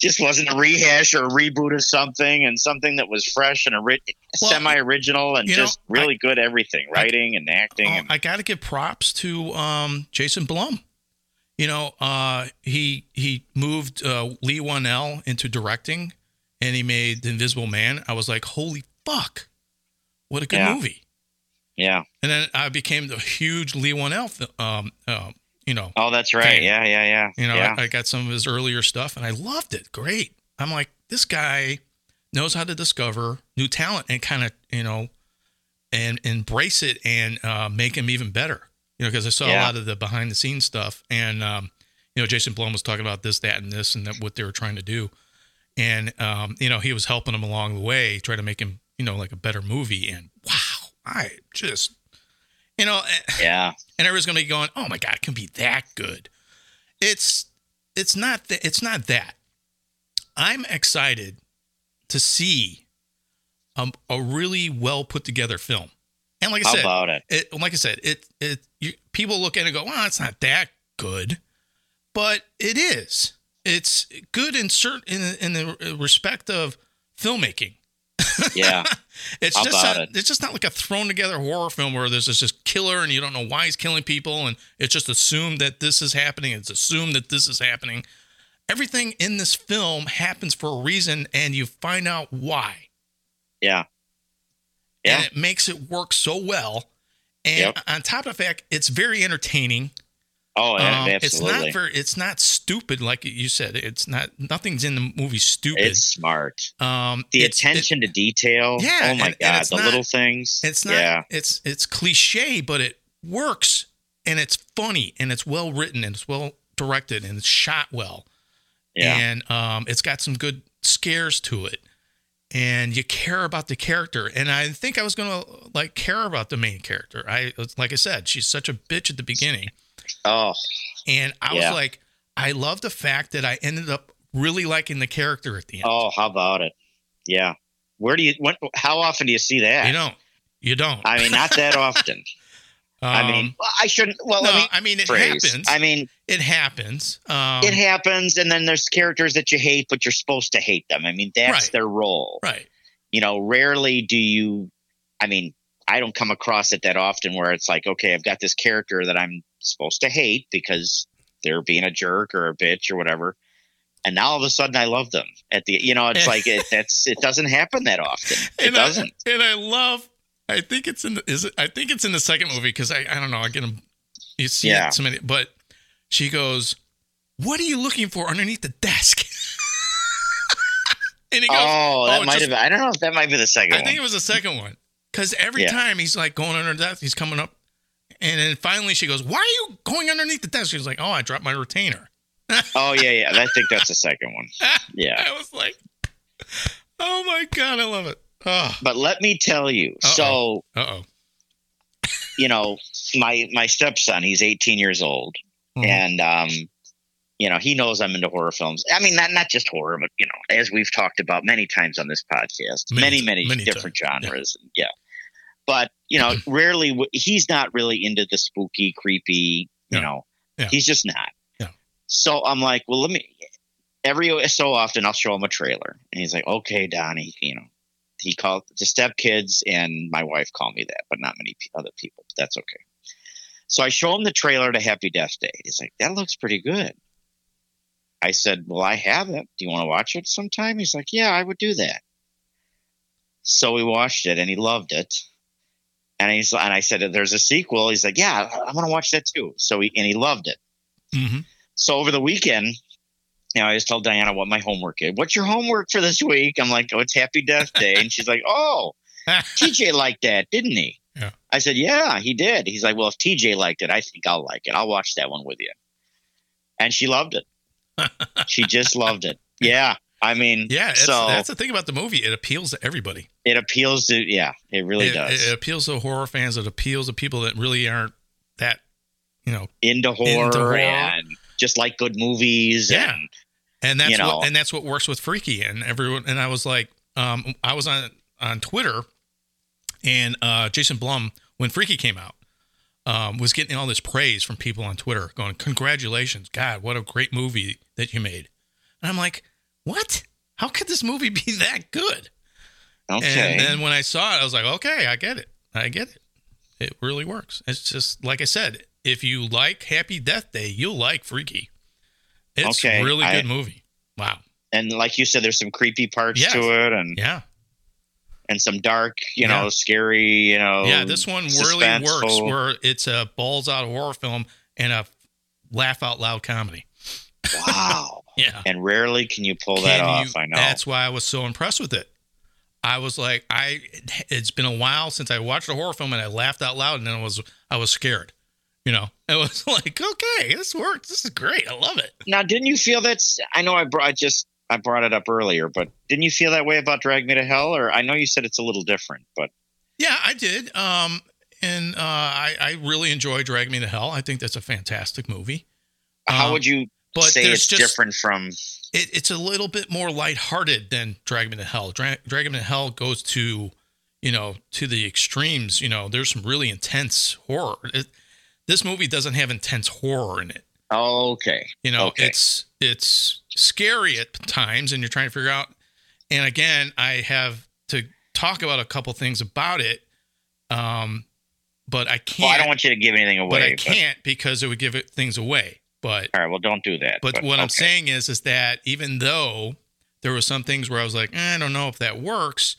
just wasn't a rehash or a reboot of something, and something that was fresh and semi-original and just really good everything, writing and acting. I got to give props to Jason Blum. He moved Leigh Whannell into directing, and he made The Invisible Man. I was like, holy fuck, what a good movie. Yeah. And then I became the huge Leigh Whannell, you know. Oh, that's right. Fan. Yeah. You know, yeah. I got some of his earlier stuff and I loved it. Great. I'm like, this guy knows how to discover new talent and kind of, you know, and embrace it and make him even better. You know, because I saw a lot of the behind the scenes stuff and, you know, Jason Blum was talking about this and that what they were trying to do. And, you know, he was helping him along the way, try to make him, you know, like a better movie. And wow, I just, you know, and everyone's going to be going, oh my God, it can be that good. It's not that. I'm excited to see a really well put together film. And like I said, people look at it and go, well, it's not that good, but it is. It's good in the respect of filmmaking. Yeah, it's just not like a thrown together horror film where there's this just killer and you don't know why he's killing people and it's just assumed that this is happening. It's assumed that this is happening. Everything in this film happens for a reason, and you find out why. Yeah, and it makes it work so well. And on top of the fact, it's very entertaining. Oh, absolutely. It's not stupid, like you said. It's not. Nothing's in the movie stupid. It's smart. The attention to detail. Yeah. Oh my God, the little things. It's not. Yeah. It's cliche, but it works, and it's funny, and it's well written, and it's well directed, and it's shot well. Yeah. And it's got some good scares to it, and you care about the character. And I think I was gonna like care about the main character. Like I said, she's such a bitch at the beginning. Oh, and I was like, I love the fact that I ended up really liking the character at the end. Oh, how about it? Yeah. How often do you see that? You don't. I mean, not that often. It happens. It happens. And then there's characters that you hate, but you're supposed to hate them. I mean, that's their role. Right. You know, rarely do you, I don't come across it that often where it's like, okay, I've got this character that I'm supposed to hate because they're being a jerk or a bitch or whatever, and now all of a sudden I love them at the, you know, it's like it doesn't happen that often. I think it's in the second movie because I don't know, I get them, you see it so many, but she goes, "What are you looking for underneath the desk?" And he goes, I don't know if that might be the second one. I think it was the second one because every time he's like going under the desk, he's coming up. And then finally she goes, "Why are you going underneath the desk?" She was like, "Oh, I dropped my retainer." Oh, yeah. I think that's the second one. Yeah. I was like, oh, my God, I love it. Oh. But let me tell you. Uh-oh. So, you know, my stepson, he's 18 years old. Mm-hmm. And, you know, he knows I'm into horror films. I mean, not just horror, but, you know, as we've talked about many times on this podcast, many different genres. Yeah. But, you know, rarely he's not really into the spooky, creepy, you know, he's just not. Yeah. So I'm like, well, every so often I'll show him a trailer. And he's like, okay, Donnie, you know, he called the stepkids and my wife call me that, but not many other people. But that's okay. So I show him the trailer to Happy Death Day. He's like, that looks pretty good. I said, well, I have it. Do you want to watch it sometime? He's like, yeah, I would do that. So we watched it and he loved it. And I said, there's a sequel. He's like, yeah, I want to watch that too. So he loved it. Mm-hmm. So over the weekend, you know, I just told Diana what my homework is. What's your homework for this week? I'm like, oh, it's Happy Death Day. And she's like, oh, TJ liked that, didn't he? Yeah. I said, yeah, he did. He's like, well, if TJ liked it, I think I'll like it. I'll watch that one with you. And she loved it. She just loved it. Yeah. I mean, that's the thing about the movie. It appeals to everybody. It appeals to, it really does. It appeals to horror fans. It appeals to people that really aren't that, you know, into horror. And just like good movies. Yeah. And that's, you know, and that's what works with Freaky and everyone. And I was like, I was on Twitter and Jason Blum, when Freaky came out, was getting all this praise from people on Twitter going, congratulations, God, what a great movie that you made. And I'm like, what? How could this movie be that good? Okay. And then when I saw it, I was like, okay, I get it. It really works. It's just, like I said, if you like Happy Death Day, you'll like Freaky. It's a really good movie. Wow. And like you said, there's some creepy parts to it. And and some dark, scary, This one really works where it's a balls out horror film and a laugh out loud comedy. Wow. Yeah. And rarely can you pull that off. I know. That's why I was so impressed with it. I was like, it's been a while since I watched a horror film and I laughed out loud, and then I was scared. It was like, okay, this works. This is great. I love it. Now, didn't you feel that's? I know I brought it up earlier, but didn't you feel that way about Drag Me to Hell? Or I know you said it's a little different, but yeah, I did. I really enjoy Drag Me to Hell. I think that's a fantastic movie. How would you say it's different from? It's a little bit more lighthearted than Drag Me to Hell. Drag Me to Hell goes to, to the extremes. There's some really intense horror. This movie doesn't have intense horror in it. Oh, okay. It's scary at times, and you're trying to figure out. And again, I have to talk about a couple things about it, but I can't. Well, I don't want you to give anything away. But I can't because it would give things away. But all right, well, don't do that. But what I'm saying is that even though there were some things where I was like, I don't know if that works,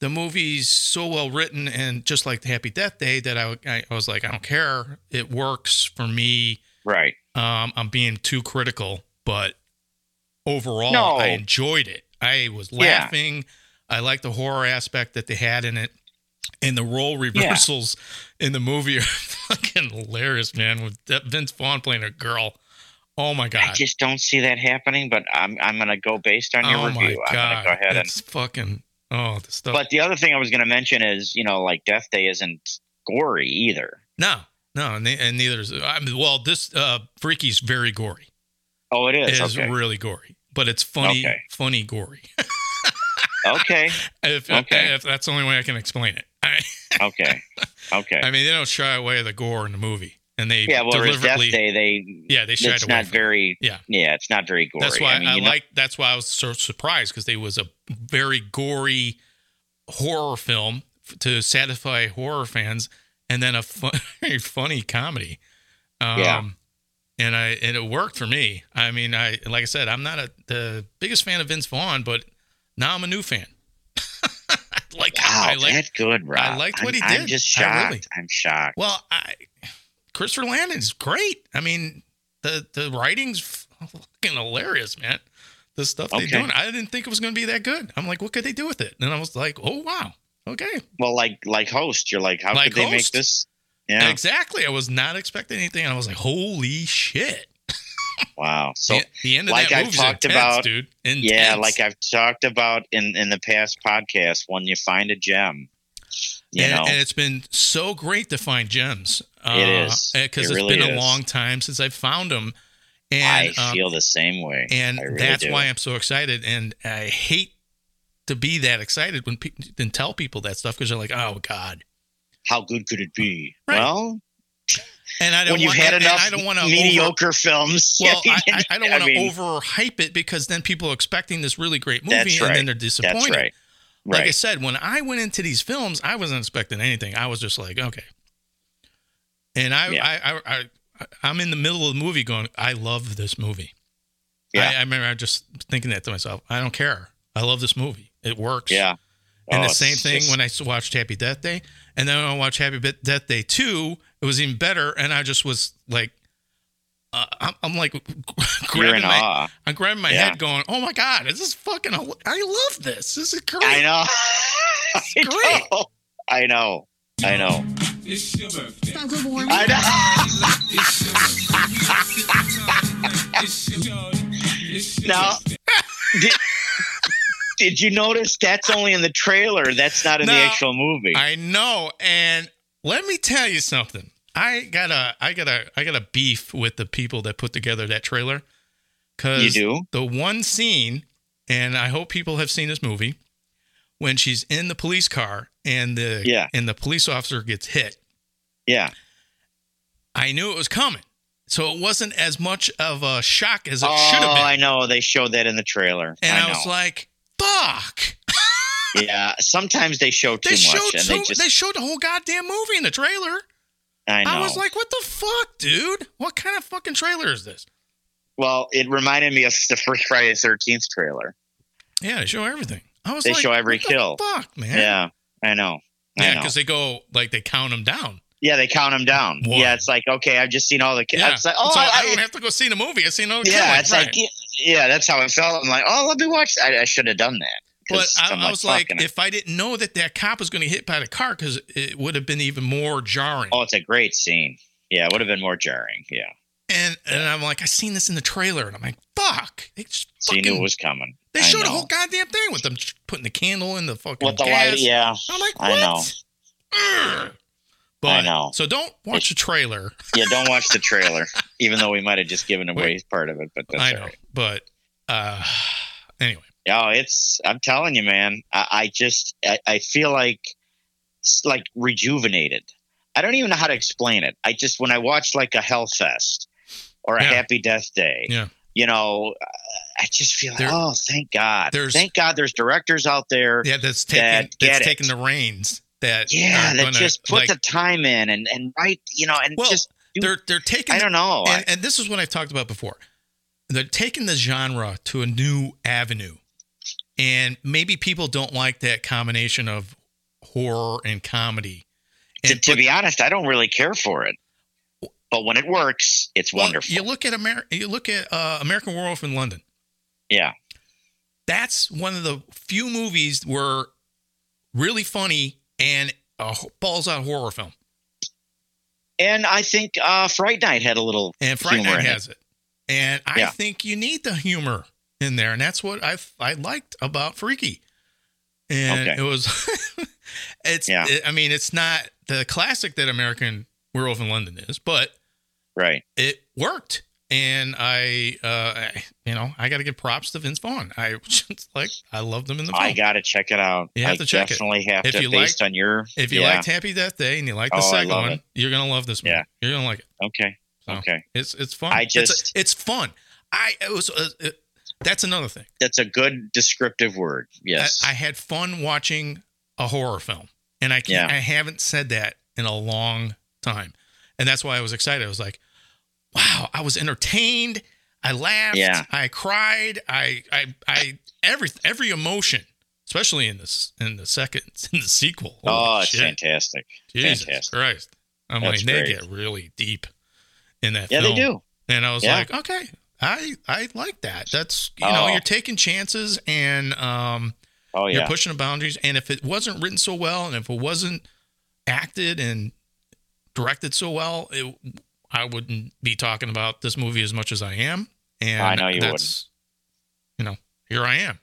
the movie's so well written and just like the Happy Death Day that I was like, I don't care, it works for me. Right. I'm being too critical, but overall, I enjoyed it. I was laughing. Yeah. I liked the horror aspect that they had in it. And the role reversals in the movie are fucking hilarious, man, with Vince Vaughn playing a girl. Oh, my God. I just don't see that happening, but I'm going to go based on your review. My God. I'm going to go ahead and fucking the stuff. But the other thing I was going to mention is, like Death Day isn't gory either. No, and neither is this Freaky's very gory. Oh, it is? It's really gory, but it's funny gory. Okay. If that's the only way I can explain it. Okay. I mean, they don't shy away the gore in the movie, and they deliberately. Death Day, they shied away. It's not very gory. That's why That's why I was so surprised, because it was a very gory horror film to satisfy horror fans, and then a funny comedy. And it worked for me. I mean, like I said, I'm not the biggest fan of Vince Vaughn, but now I'm a new fan. That's good, Rob. I liked what he did. I'm just shocked. I'm shocked. Well, Christopher Landon is great. I mean, the writing's fucking hilarious, man. The stuff they're doing. I didn't think it was going to be that good. I'm like, what could they do with it? And I was like, oh, wow. Okay. Well, like Host, you're like, how could they make this? Yeah. Exactly. I was not expecting anything. And I was like, holy shit. Wow. So the end of like that movie's intense, dude. Intense. Yeah, like I've talked about in the past podcast, when you find a gem, and it's been so great to find gems. It is. Because it's really been a long time since I found them. And I feel the same way. And really that's why I'm so excited. And I hate to be that excited when people then tell people that stuff, because they're like, oh, God. How good could it be? Right. Well, and I don't want to mediocre films. Well, I don't want to overhype it, because then people are expecting this really great movie and then they're disappointed. That's right. Like I said, when I went into these films, I wasn't expecting anything. I was just like, okay. And I'm in the middle of the movie going, I love this movie. Yeah. I remember I just thinking that to myself. I don't care. I love this movie. It works. Yeah. And the same thing when I watched Happy Death Day. And then when I watched Happy Death Day 2, it was even better. And I just was like, I'm like grabbing my awe. I'm grabbing my head going, oh, my God, this is fucking – I love this. This is great. I know. It's great. I know. It's your birthday. I know. Now – did you notice that's only in the trailer? That's not in the actual movie. I know. And let me tell you something. I got a beef with the people that put together that trailer. You do? The one scene, and I hope people have seen this movie, when she's in the police car and the police officer gets hit. Yeah. I knew it was coming. So it wasn't as much of a shock as it should have been. Oh, I know. They showed that in the trailer. And I was like, fuck. Yeah, sometimes they show too much. And they showed the whole goddamn movie in the trailer. I know. I was like, what the fuck, dude? What kind of fucking trailer is this? Well, it reminded me of the first Friday the 13th trailer. Yeah, they show everything. I was they like, show every what kill. The fuck, man. Yeah, I know. Yeah, because they go like they count them down. Yeah, they count them down. One. Yeah, it's like, okay, I've just seen all the kills. Yeah. Like, oh, so I don't have to go see the movie. I've seen all the kills. Yeah, it's right. Like, yeah, that's how it felt. I'm like, oh, let me watch. I should have done that. But I was like, if I didn't know that cop was going to hit by the car, because it would have been even more jarring. Oh, it's a great scene. Yeah, it would have been more jarring. Yeah. And I'm like, I seen this in the trailer, and I'm like, fuck. They just so fucking, you knew it was coming. They showed a whole goddamn thing with them putting the candle in the fucking with the gas. Light, yeah. I'm like, what? I know. But, I know. So don't watch the trailer. Yeah, don't watch the trailer, even though we might have just given away part of it. But that's all right. But anyway. Oh, I'm telling you, man, I feel like rejuvenated. I don't even know how to explain it. I just, when I watch like a Hellfest or a Happy Death Day, you know, I just feel like, oh, thank God. Thank God there's directors out there. Yeah, that's taking the reins. That just put the time in and write, you know, and they're taking, I don't know. And this is what I've talked about before. They're taking the genre to a new avenue. And maybe people don't like that combination of horror and comedy. And to be honest, I don't really care for it. But when it works, it's wonderful. You look at American Werewolf in London. Yeah. That's one of the few movies where really funny and a balls-out horror film. And I think Fright Night had a little humor. And Fright Night has it. And I think you need the humor in there. And that's what I liked about Freaky. And it was, it's not the classic that American Werewolf in London is, but it worked. And I got to give props to Vince Vaughn. I just I loved them in the film. I got to check it out. You have to check it. I definitely have to, based on your. If you liked Happy Death Day and you liked the second one, you're going to love this movie. Yeah. You're going to like it. Okay. So it's fun. It's fun. That's another thing. That's a good descriptive word. Yes. I had fun watching a horror film, and I haven't said that in a long time, and that's why I was excited. I was like, wow, I was entertained. I laughed. Yeah. I cried. I every emotion, especially in the sequel. Holy it's shit. Fantastic. Jesus Christ. I'm that's like, great. They get really deep. In that film. They do. And I was like, okay, I like that. That's, you know, you're taking chances and you're pushing the boundaries. And if it wasn't written so well and if it wasn't acted and directed so well, I wouldn't be talking about this movie as much as I am. And I know you wouldn't. You know, here I am.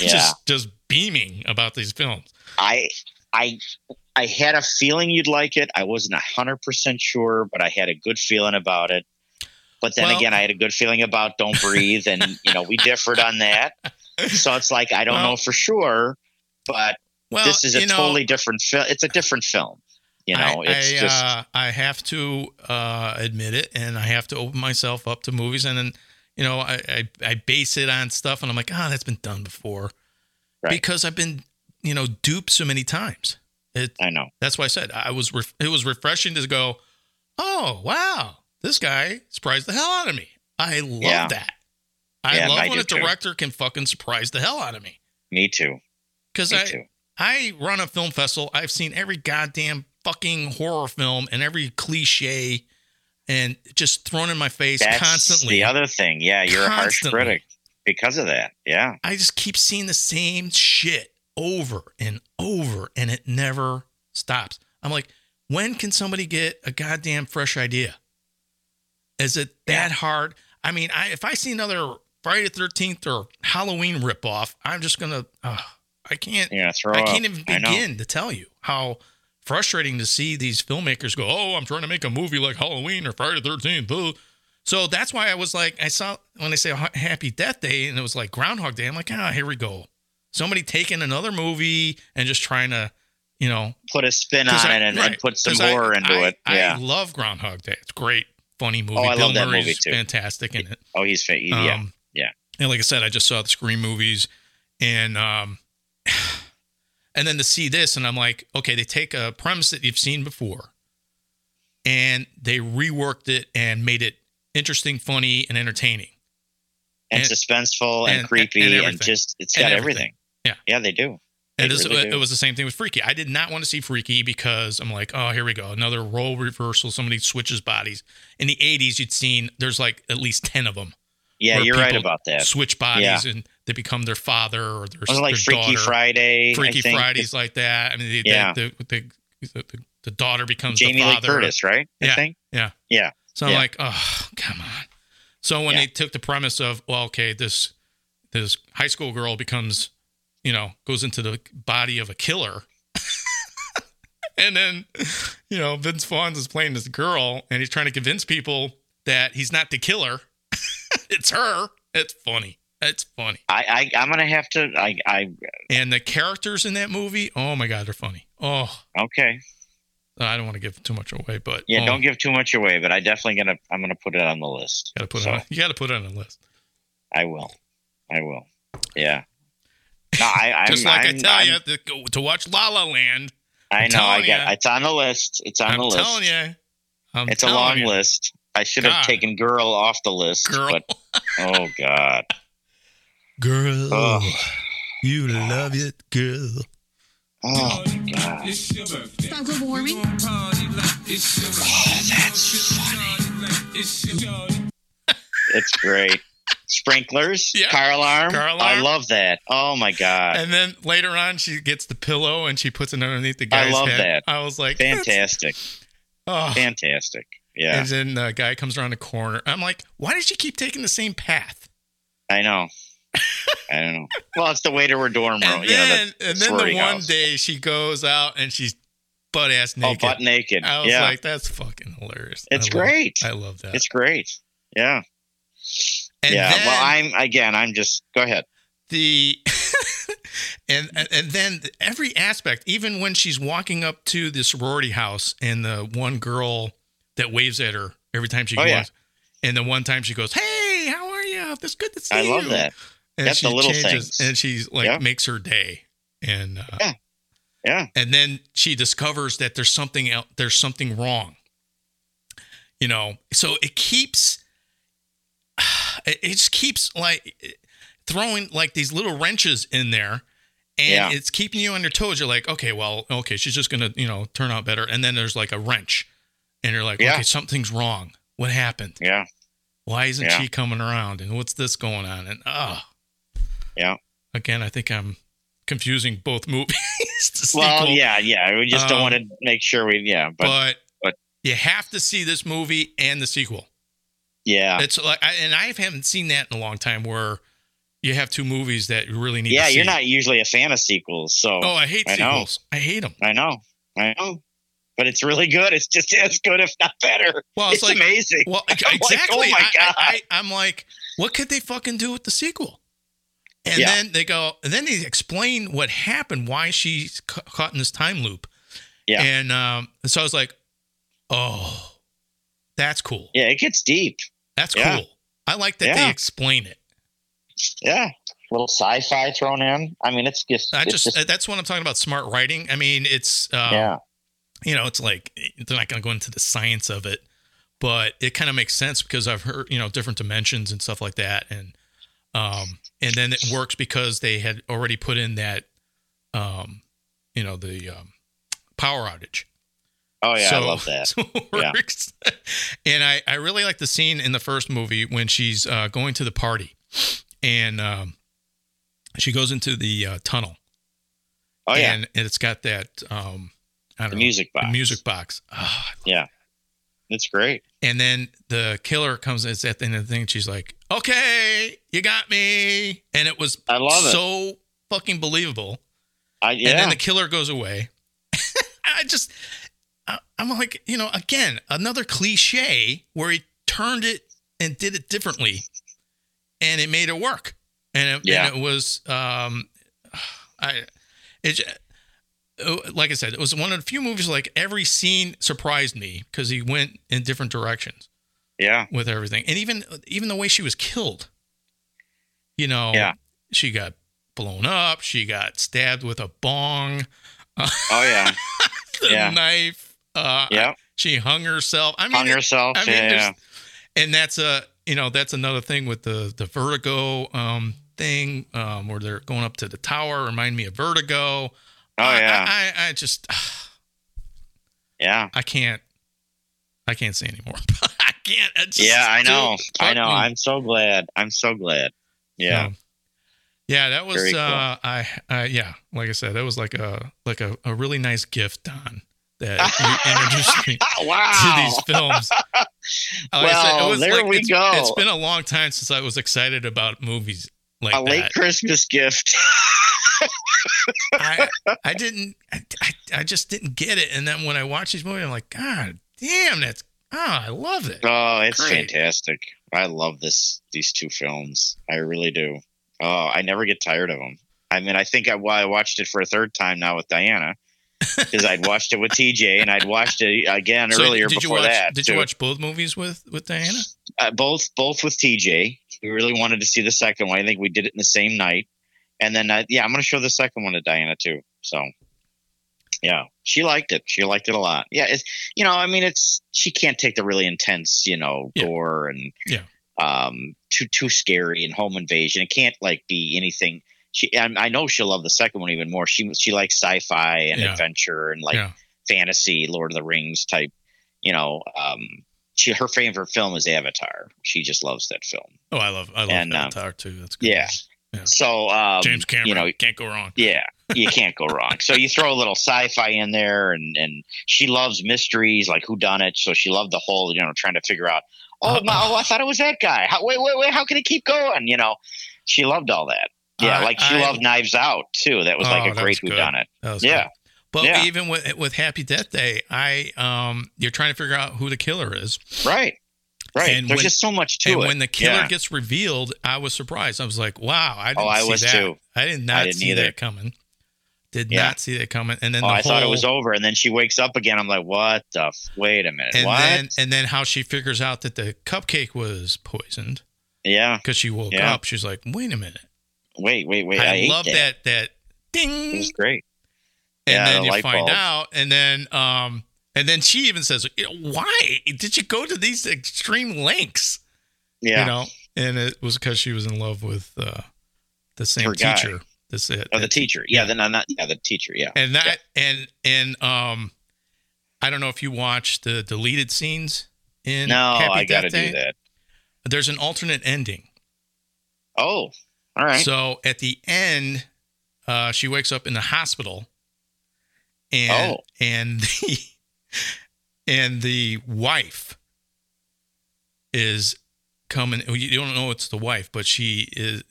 Yeah. just beaming about these films. I had a feeling you'd like it. I wasn't 100% sure, but I had a good feeling about it. But then again, I had a good feeling about Don't Breathe, and you know we differed on that. So it's like I don't know for sure, but this is a totally different film. It's a different film. You know, I have to admit it, and I have to open myself up to movies, and then you know I base it on stuff, and I'm like, that's been done before, because I've been duped so many times. I know. That's why I said it was refreshing to go, oh, wow, this guy surprised the hell out of me. I love that. I love when a director can fucking surprise the hell out of me. Me too. Because I run a film festival. I've seen every goddamn fucking horror film and every cliche and just thrown in my face constantly. That's the other thing. Yeah, you're a harsh critic because of that. Yeah. I just keep seeing the same shit. Over and over, and it never stops. I'm like, when can somebody get a goddamn fresh idea? Is it that hard? I mean, if I see another Friday the 13th or Halloween ripoff, I'm just gonna, I can't. Yeah, I can't even begin to tell you how frustrating to see these filmmakers go. Oh, I'm trying to make a movie like Halloween or Friday the 13th. So that's why I was like, I saw when they say Happy Death Day, and it was like Groundhog Day. I'm like, here we go. Somebody taking another movie and just trying to, put a spin on it and put some horror into it. Yeah. I love Groundhog Day. It's a great, funny movie. Oh, I love that movie too. Fantastic in it. Oh, he's fantastic. Yeah. And like I said, I just saw the Scream movies, and then to see this, and I'm like, okay, they take a premise that you've seen before, and they reworked it and made it interesting, funny, and entertaining. And suspenseful and creepy and just it's got everything. Yeah, they do. They it was the same thing with Freaky. I did not want to see Freaky because I'm like, oh, here we go. Another role reversal. Somebody switches bodies. In the 80s, you'd seen there's like at least 10 of them. Yeah, you're right about that. Switch bodies and they become their father or their daughter. Like Freaky Friday. Freaky Fridays like that. I mean, the daughter becomes Jamie the father. Jamie Lee Curtis, right? I think. Yeah. So I'm like, oh, come on. So when they took the premise of, well, okay, this high school girl becomes... goes into the body of a killer. And then, Vince Vaughn is playing this girl and he's trying to convince people that he's not the killer. It's her. It's funny. I'm going to have to, and the characters in that movie. Oh my God. They're funny. Oh, okay. I don't want to give too much away, but don't give too much away, but I'm going to put it on the list. You got to put it on the list. I will. Yeah. No, I tell you to watch La La Land. I know. I get it's on the list. It's a long list. I should have taken Girl off the list. But oh God, Girl, you love it, Girl. Oh my God, it's global warming. Oh, that's funny. It's great. Sprinklers, car alarm. I love that. Oh my God. And then later on, she gets the pillow and she puts it underneath the guy's head. I love that. I was like, fantastic. Fantastic. Yeah. And then the guy comes around the corner. I'm like, why did she keep taking the same path? I know. I don't know. Well, it's the way to her dorm room. And then the one day she goes out and she's butt-ass naked. Oh, butt naked. I was like, that's fucking hilarious. It's great. I love that. It's great. Yeah. And then, go ahead. And then every aspect, even when she's walking up to the sorority house and the one girl that waves at her every time she goes. Yeah. And the one time she goes, hey, how are you? It's good to see you. I love that. And that's the little things. And she's like, makes her day. And, and then she discovers that there's something else. There's something wrong, so it keeps, it just keeps like throwing like these little wrenches in there and it's keeping you on your toes. You're like, okay, she's just going to, turn out better. And then there's like a wrench and you're like, okay, something's wrong. What happened? Yeah. Why isn't she coming around? And what's this going on? And, again, I think I'm confusing both movies. We just don't want to make sure we, but you have to see this movie and the sequel. Yeah, it's like, and I haven't seen that in a long time. Where you have two movies that you really need. Yeah, to see. You're not usually a fan of sequels, so. Oh, I hate sequels. I hate them. I know, but it's really good. It's just as good, if not better. Well, it's like, amazing. Well, exactly. Like, oh my God, I'm like, what could they fucking do with the sequel? And then they go, and then they explain what happened, why she's caught in this time loop. Yeah, and so I was like, oh, that's cool. Yeah, it gets deep. That's cool. I like that they explain it. Yeah. A little sci-fi thrown in. I mean, it's just... that's what I'm talking about, smart writing. I mean, it's... it's like, they're not going to go into the science of it, but it kind of makes sense because I've heard, different dimensions and stuff like that. And then it works because they had already put in that, power outage. Oh, yeah, so, I love that. So and I really like the scene in the first movie when she's going to the party and she goes into the tunnel. Oh, yeah. And it's got that, the music box. Oh, I love that. It's great. And then the killer comes, it's at the end of the thing, and she's like, okay, you got me. And it was so fucking believable. And then the killer goes away. I'm like, again, another cliche where he turned it and did it differently and it made it work. And it was, like I said, it was one of the few movies, like every scene surprised me because he went in different directions. Yeah. With everything. And even the way she was killed, she got blown up. She got stabbed with a bong. Oh yeah. Knife. She hung herself. And that's another thing with the Vertigo thing where they're going up to the tower remind me of Vertigo. I can't say anymore. I can't. I know. I'm so glad. Yeah. Yeah, that was cool. Like I said, that was like a really nice gift, Don, that you introduced me to these films. There we go. It's been a long time since I was excited about movies like that. A late Christmas gift. I just didn't get it, and then when I watched this movie, I'm like, God damn, I love it. Oh, it's great. Fantastic. I love these two films. I really do. Oh, I never get tired of them. I mean, I think I watched it for a third time now with Diana, because I'd watched it with TJ and I'd watched it again earlier before that. Did you watch both movies with Diana? Both with TJ. We really wanted to see the second one. I think we did it in the same night. And then, I'm going to show the second one to Diana too. So, yeah, she liked it. She liked it a lot. Yeah, she can't take the really intense, gore and too scary and home invasion. It can't be anything. I know she'll love the second one even more. She likes sci-fi and adventure and fantasy, Lord of the Rings type. Her favorite film is Avatar. She just loves that film. Oh, I love Avatar too. That's good. Yeah. Yeah. So James Cameron, can't go wrong. Yeah, you can't go wrong. So you throw a little sci-fi in there, and she loves mysteries like whodunit. So she loved the whole, trying to figure out. I thought it was that guy. Wait! How can it keep going? She loved all that. Yeah, she loved Knives Out too. That was a great whodunit. Yeah, but even with Happy Death Day, you're trying to figure out who the killer is. Right. Right. And there's just so much to it. And when the killer gets revealed, I was surprised. I was like, wow, I didn't see that. Too. I did not see that coming. Did not see that coming. And then I thought it was over. And then she wakes up again. I'm like, what the? Wait a minute. And what? Then how she figures out that the cupcake was poisoned. Yeah. Because she woke up. She's like, wait a minute. Wait. I love that ding. It was great. And then you find out. And then, and then she even says, "Why did you go to these extreme lengths?" Yeah, and it was because she was in love with the same teacher. That's it. Oh, the teacher. Yeah, then I'm not. Yeah, the teacher. Yeah, and that I don't know if you watched the deleted scenes in. No, I got to do that. There's an alternate ending. Oh, all right. So at the end, she wakes up in the hospital, and the wife is coming. You don't know it's the wife, but she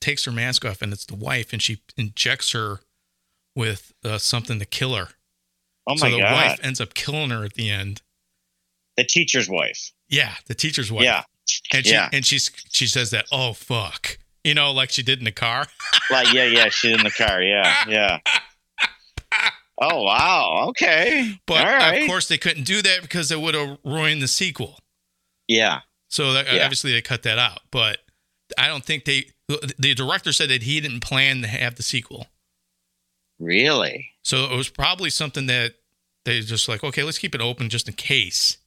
takes her mask off and it's the wife, and she injects her with something to kill her. Oh my God. So the wife ends up killing her at the end. The teacher's wife. Yeah. The teacher's wife. Yeah. And she says that, oh fuck, like she did in the car. She did in the car. Yeah. Yeah. Oh, wow. Okay. But of course they couldn't do that because it would have ruined the sequel. Yeah. So obviously they cut that out, but I don't think the director said that he didn't plan to have the sequel. Really? So it was probably something that they just like, okay, let's keep it open just in case.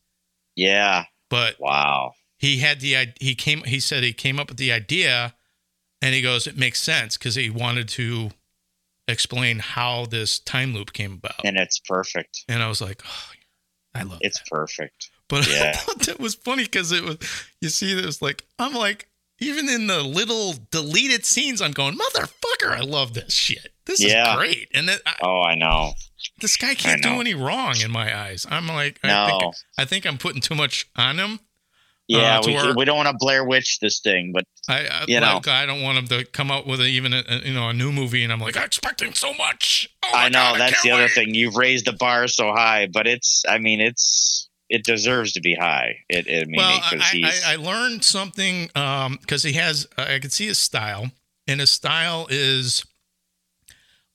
Yeah. But wow. He said he came up with the idea, and he goes, it makes sense because he wanted to explain how this time loop came about, and it's perfect. And I was like, oh, I love it. It's perfect. But yeah. It was funny because it was, even in the little deleted scenes, I'm going, motherfucker, I love this shit. This is great. And then I know this guy can't do any wrong in my eyes. I'm like, no. I think I'm putting too much on him. Yeah, we don't want to Blair Witch this thing, but I don't want him to come up with a new movie, and I'm like, I'm expecting so much. Oh I know God, that's the other thing. You've raised the bar so high, but it deserves to be high. I learned something because he has. I can see his style, and his style is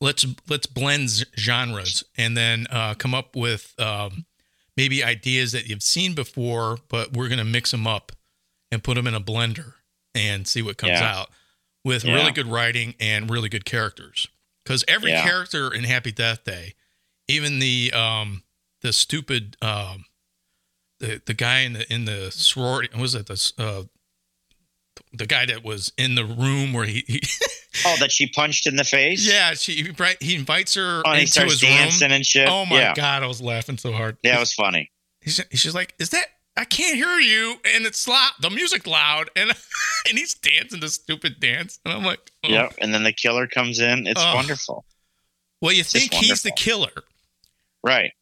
let's blend genres and then come up with. Maybe ideas that you've seen before, but we're going to mix them up and put them in a blender and see what comes out with really good writing and really good characters. Because every character in Happy Death Day, even the stupid the guy in the sorority, was it the the guy that was in the room where he oh, that she punched in the face. Yeah, he invites her into his room and shit. Oh my God, I was laughing so hard. Yeah, it was funny. She's like, "Is that? I can't hear you," and it's loud. The music loud, and he's dancing this stupid dance, and I'm like, oh. Yeah. And then the killer comes in. It's wonderful. Well, you think he's the killer, right?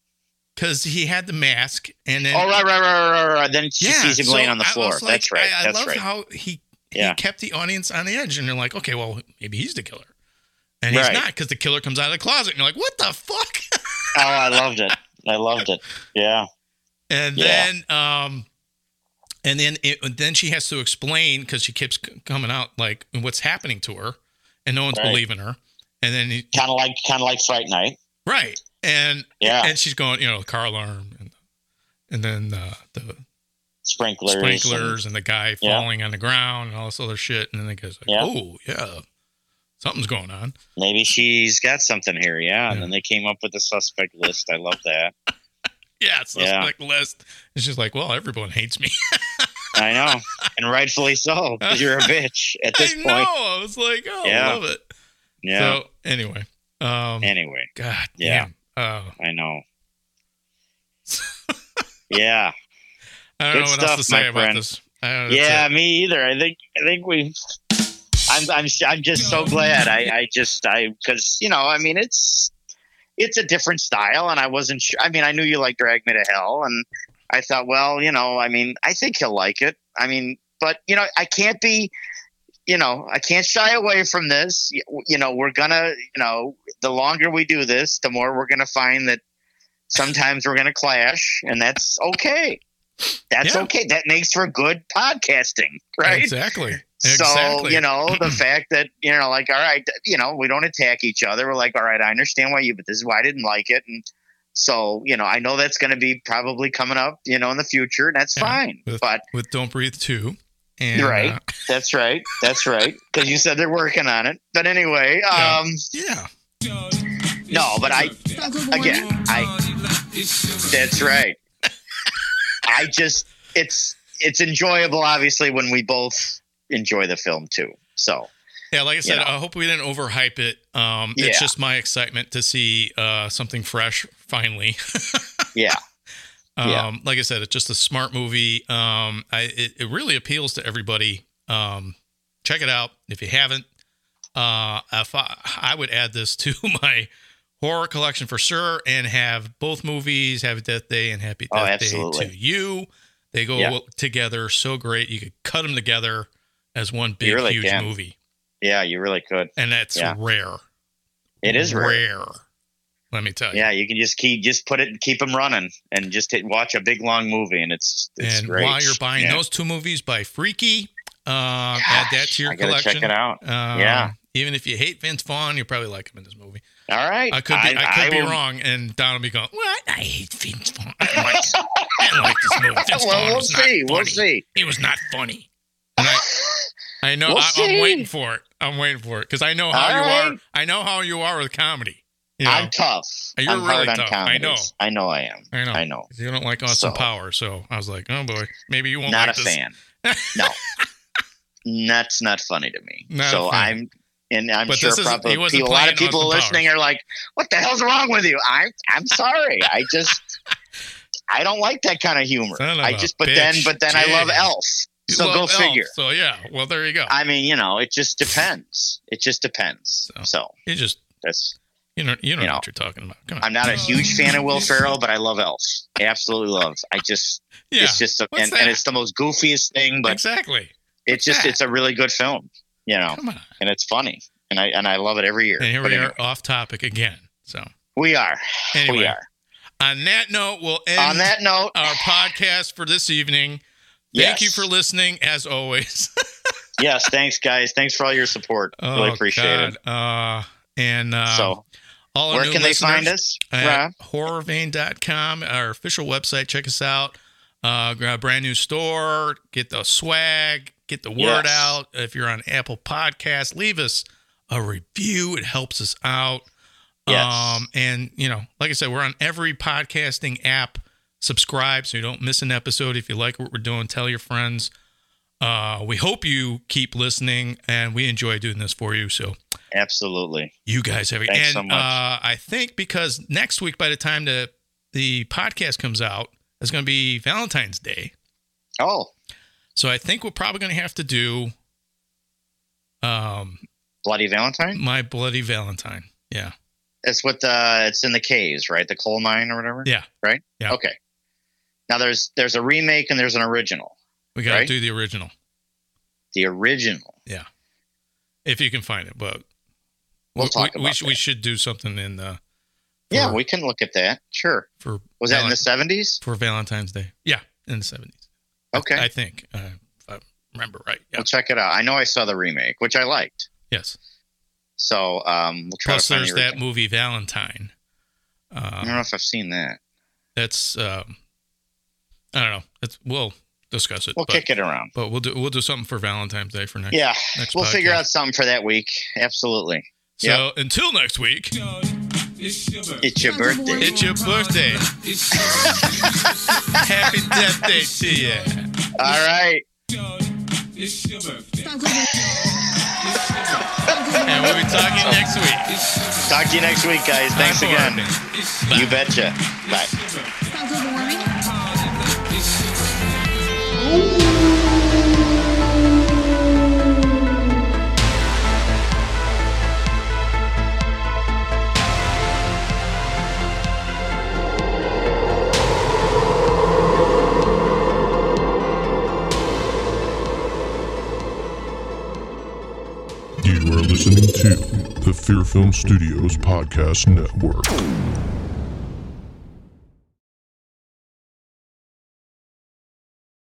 Because he had the mask, and then right. Then she sees him laying on the floor. Like, that's right. I love how he kept the audience on the edge, and they're like, okay, well, maybe he's the killer, and he's not, because the killer comes out of the closet, and you're like, what the fuck? Oh, I loved it. Yeah. And then she has to explain, because she keeps coming out like what's happening to her, and no one's believing her. And then kind of like Fright Night, right? And she's going, the car alarm, and then the sprinklers and the guy falling on the ground and all this other shit. And then it goes, something's going on. Maybe she's got something here. Yeah. And then they came up with the suspect list. I love that. Suspect list. It's just like, well, everyone hates me. I know. And rightfully so. Because you're a bitch at this point. I know. I was like, I love it. Yeah. So anyway. God. Yeah. Damn. I know. Yeah. I don't know what else to say about this. Yeah, me either. I think we. I'm just so glad. I mean, it's a different style, and I wasn't sure. I mean, I knew you liked Drag Me to Hell, and I thought, well, I mean, I think he'll like it. I mean, but I can't be. I can't shy away from this. We're gonna, the longer we do this, the more we're gonna find that sometimes we're gonna clash, and that's okay. Okay. That makes for good podcasting, right? Exactly. So, the fact that, like, all right, we don't attack each other. We're like, all right, I understand why but this is why I didn't like it. And so, I know that's going to be probably coming up, in the future, and that's fine. But with Don't Breathe Too. And, right. That's right. Because you said they're working on it. But anyway. No, but that's right. I just, it's enjoyable, obviously, when we both enjoy the film too. So. Yeah. Like I said, I hope we didn't overhype it. It's just my excitement to see something fresh finally. Yeah. Like I said, it's just a smart movie. It really appeals to everybody. Check it out if you haven't. I would add this to my horror collection for sure, and have both movies, Happy Death Day and Happy Death Day to You. They go together so great. You could cut them together as one big huge movie. Yeah, you really could, and that's rare. It is rare. Let me tell you. Yeah, you can just put it and keep them running, and just watch a big long movie, and it's great. And while you're buying those two movies by Freaky, add that to your collection. Check it out. Even if you hate Vince Vaughn, you probably like him in this movie. All right, I could be wrong, and Don will be going, "What? I hate Vince Vaughn. I like this movie. Vince Vaughn was not funny. We'll see. It was not funny." And I know. I'm waiting for it. Because I know how you are. I know how you are with comedy. I'm tough. You're really tough. I know I am. You don't like Austin Powers, so I was like, oh boy, maybe you won't like this. Not a fan. No. That's not funny to me. I'm sure probably a lot of people listening are like, what the hell's wrong with you? I'm sorry. I don't like that kind of humor. But then I love Elf. So go figure. So well, there you go. I mean, it just depends. So you just You don't know what you're talking about. Come on. I'm not a huge fan of Will Ferrell, but I love Elf. Absolutely love. It's just, and it's the most goofiest thing. But it's a really good film. Come on. And it's funny, and I love it every year. And here we are off topic again. So we are. Anyway, on that note, we'll end our podcast for this evening. Thank you for listening, as always. Yes, thanks, guys. Thanks for all your support. Really appreciate it. All where can they find us? At horrorvein.com, our official website. Check us out. Grab a brand new store. Get the swag. Get the word out. If you're on Apple Podcasts, leave us a review. It helps us out. And, like I said, we're on every podcasting app. Subscribe so you don't miss an episode. If you like what we're doing, tell your friends. We hope you keep listening, and we enjoy doing this for you. So absolutely, you guys have. Thanks so much. I think because next week, by the time the podcast comes out, it's going to be Valentine's Day. Oh, so I think we're probably going to have to do Bloody Valentine. My Bloody Valentine. Yeah, that's what it's in the caves, right? The coal mine or whatever. Yeah. Right. Yeah. Okay. Now there's a remake and there's an original. We got to do the original. The original. Yeah. If you can find it, but we'll talk about it. We should do something in the. Yeah, we can look at that. Sure. Was that in the '70s? For Valentine's Day. Yeah. In the '70s. Okay. I think if I remember right. Yeah. We'll check it out. I know I saw the remake, which I liked. Yes. So we'll try to find there's that movie Valentine. I don't know if I've seen that. That's I don't know. We'll discuss it. We'll kick it around. But we'll do something for Valentine's Day for next. Yeah, we'll figure out something for that week. Absolutely. So until next week. It's your birthday. It's your birthday. Happy Death Day to you. All right. It's your birthday. And we'll be talking next week. Talk to you next week, guys. Thanks again. You betcha. Bye. You are listening to the Fear Film Studios Podcast Network.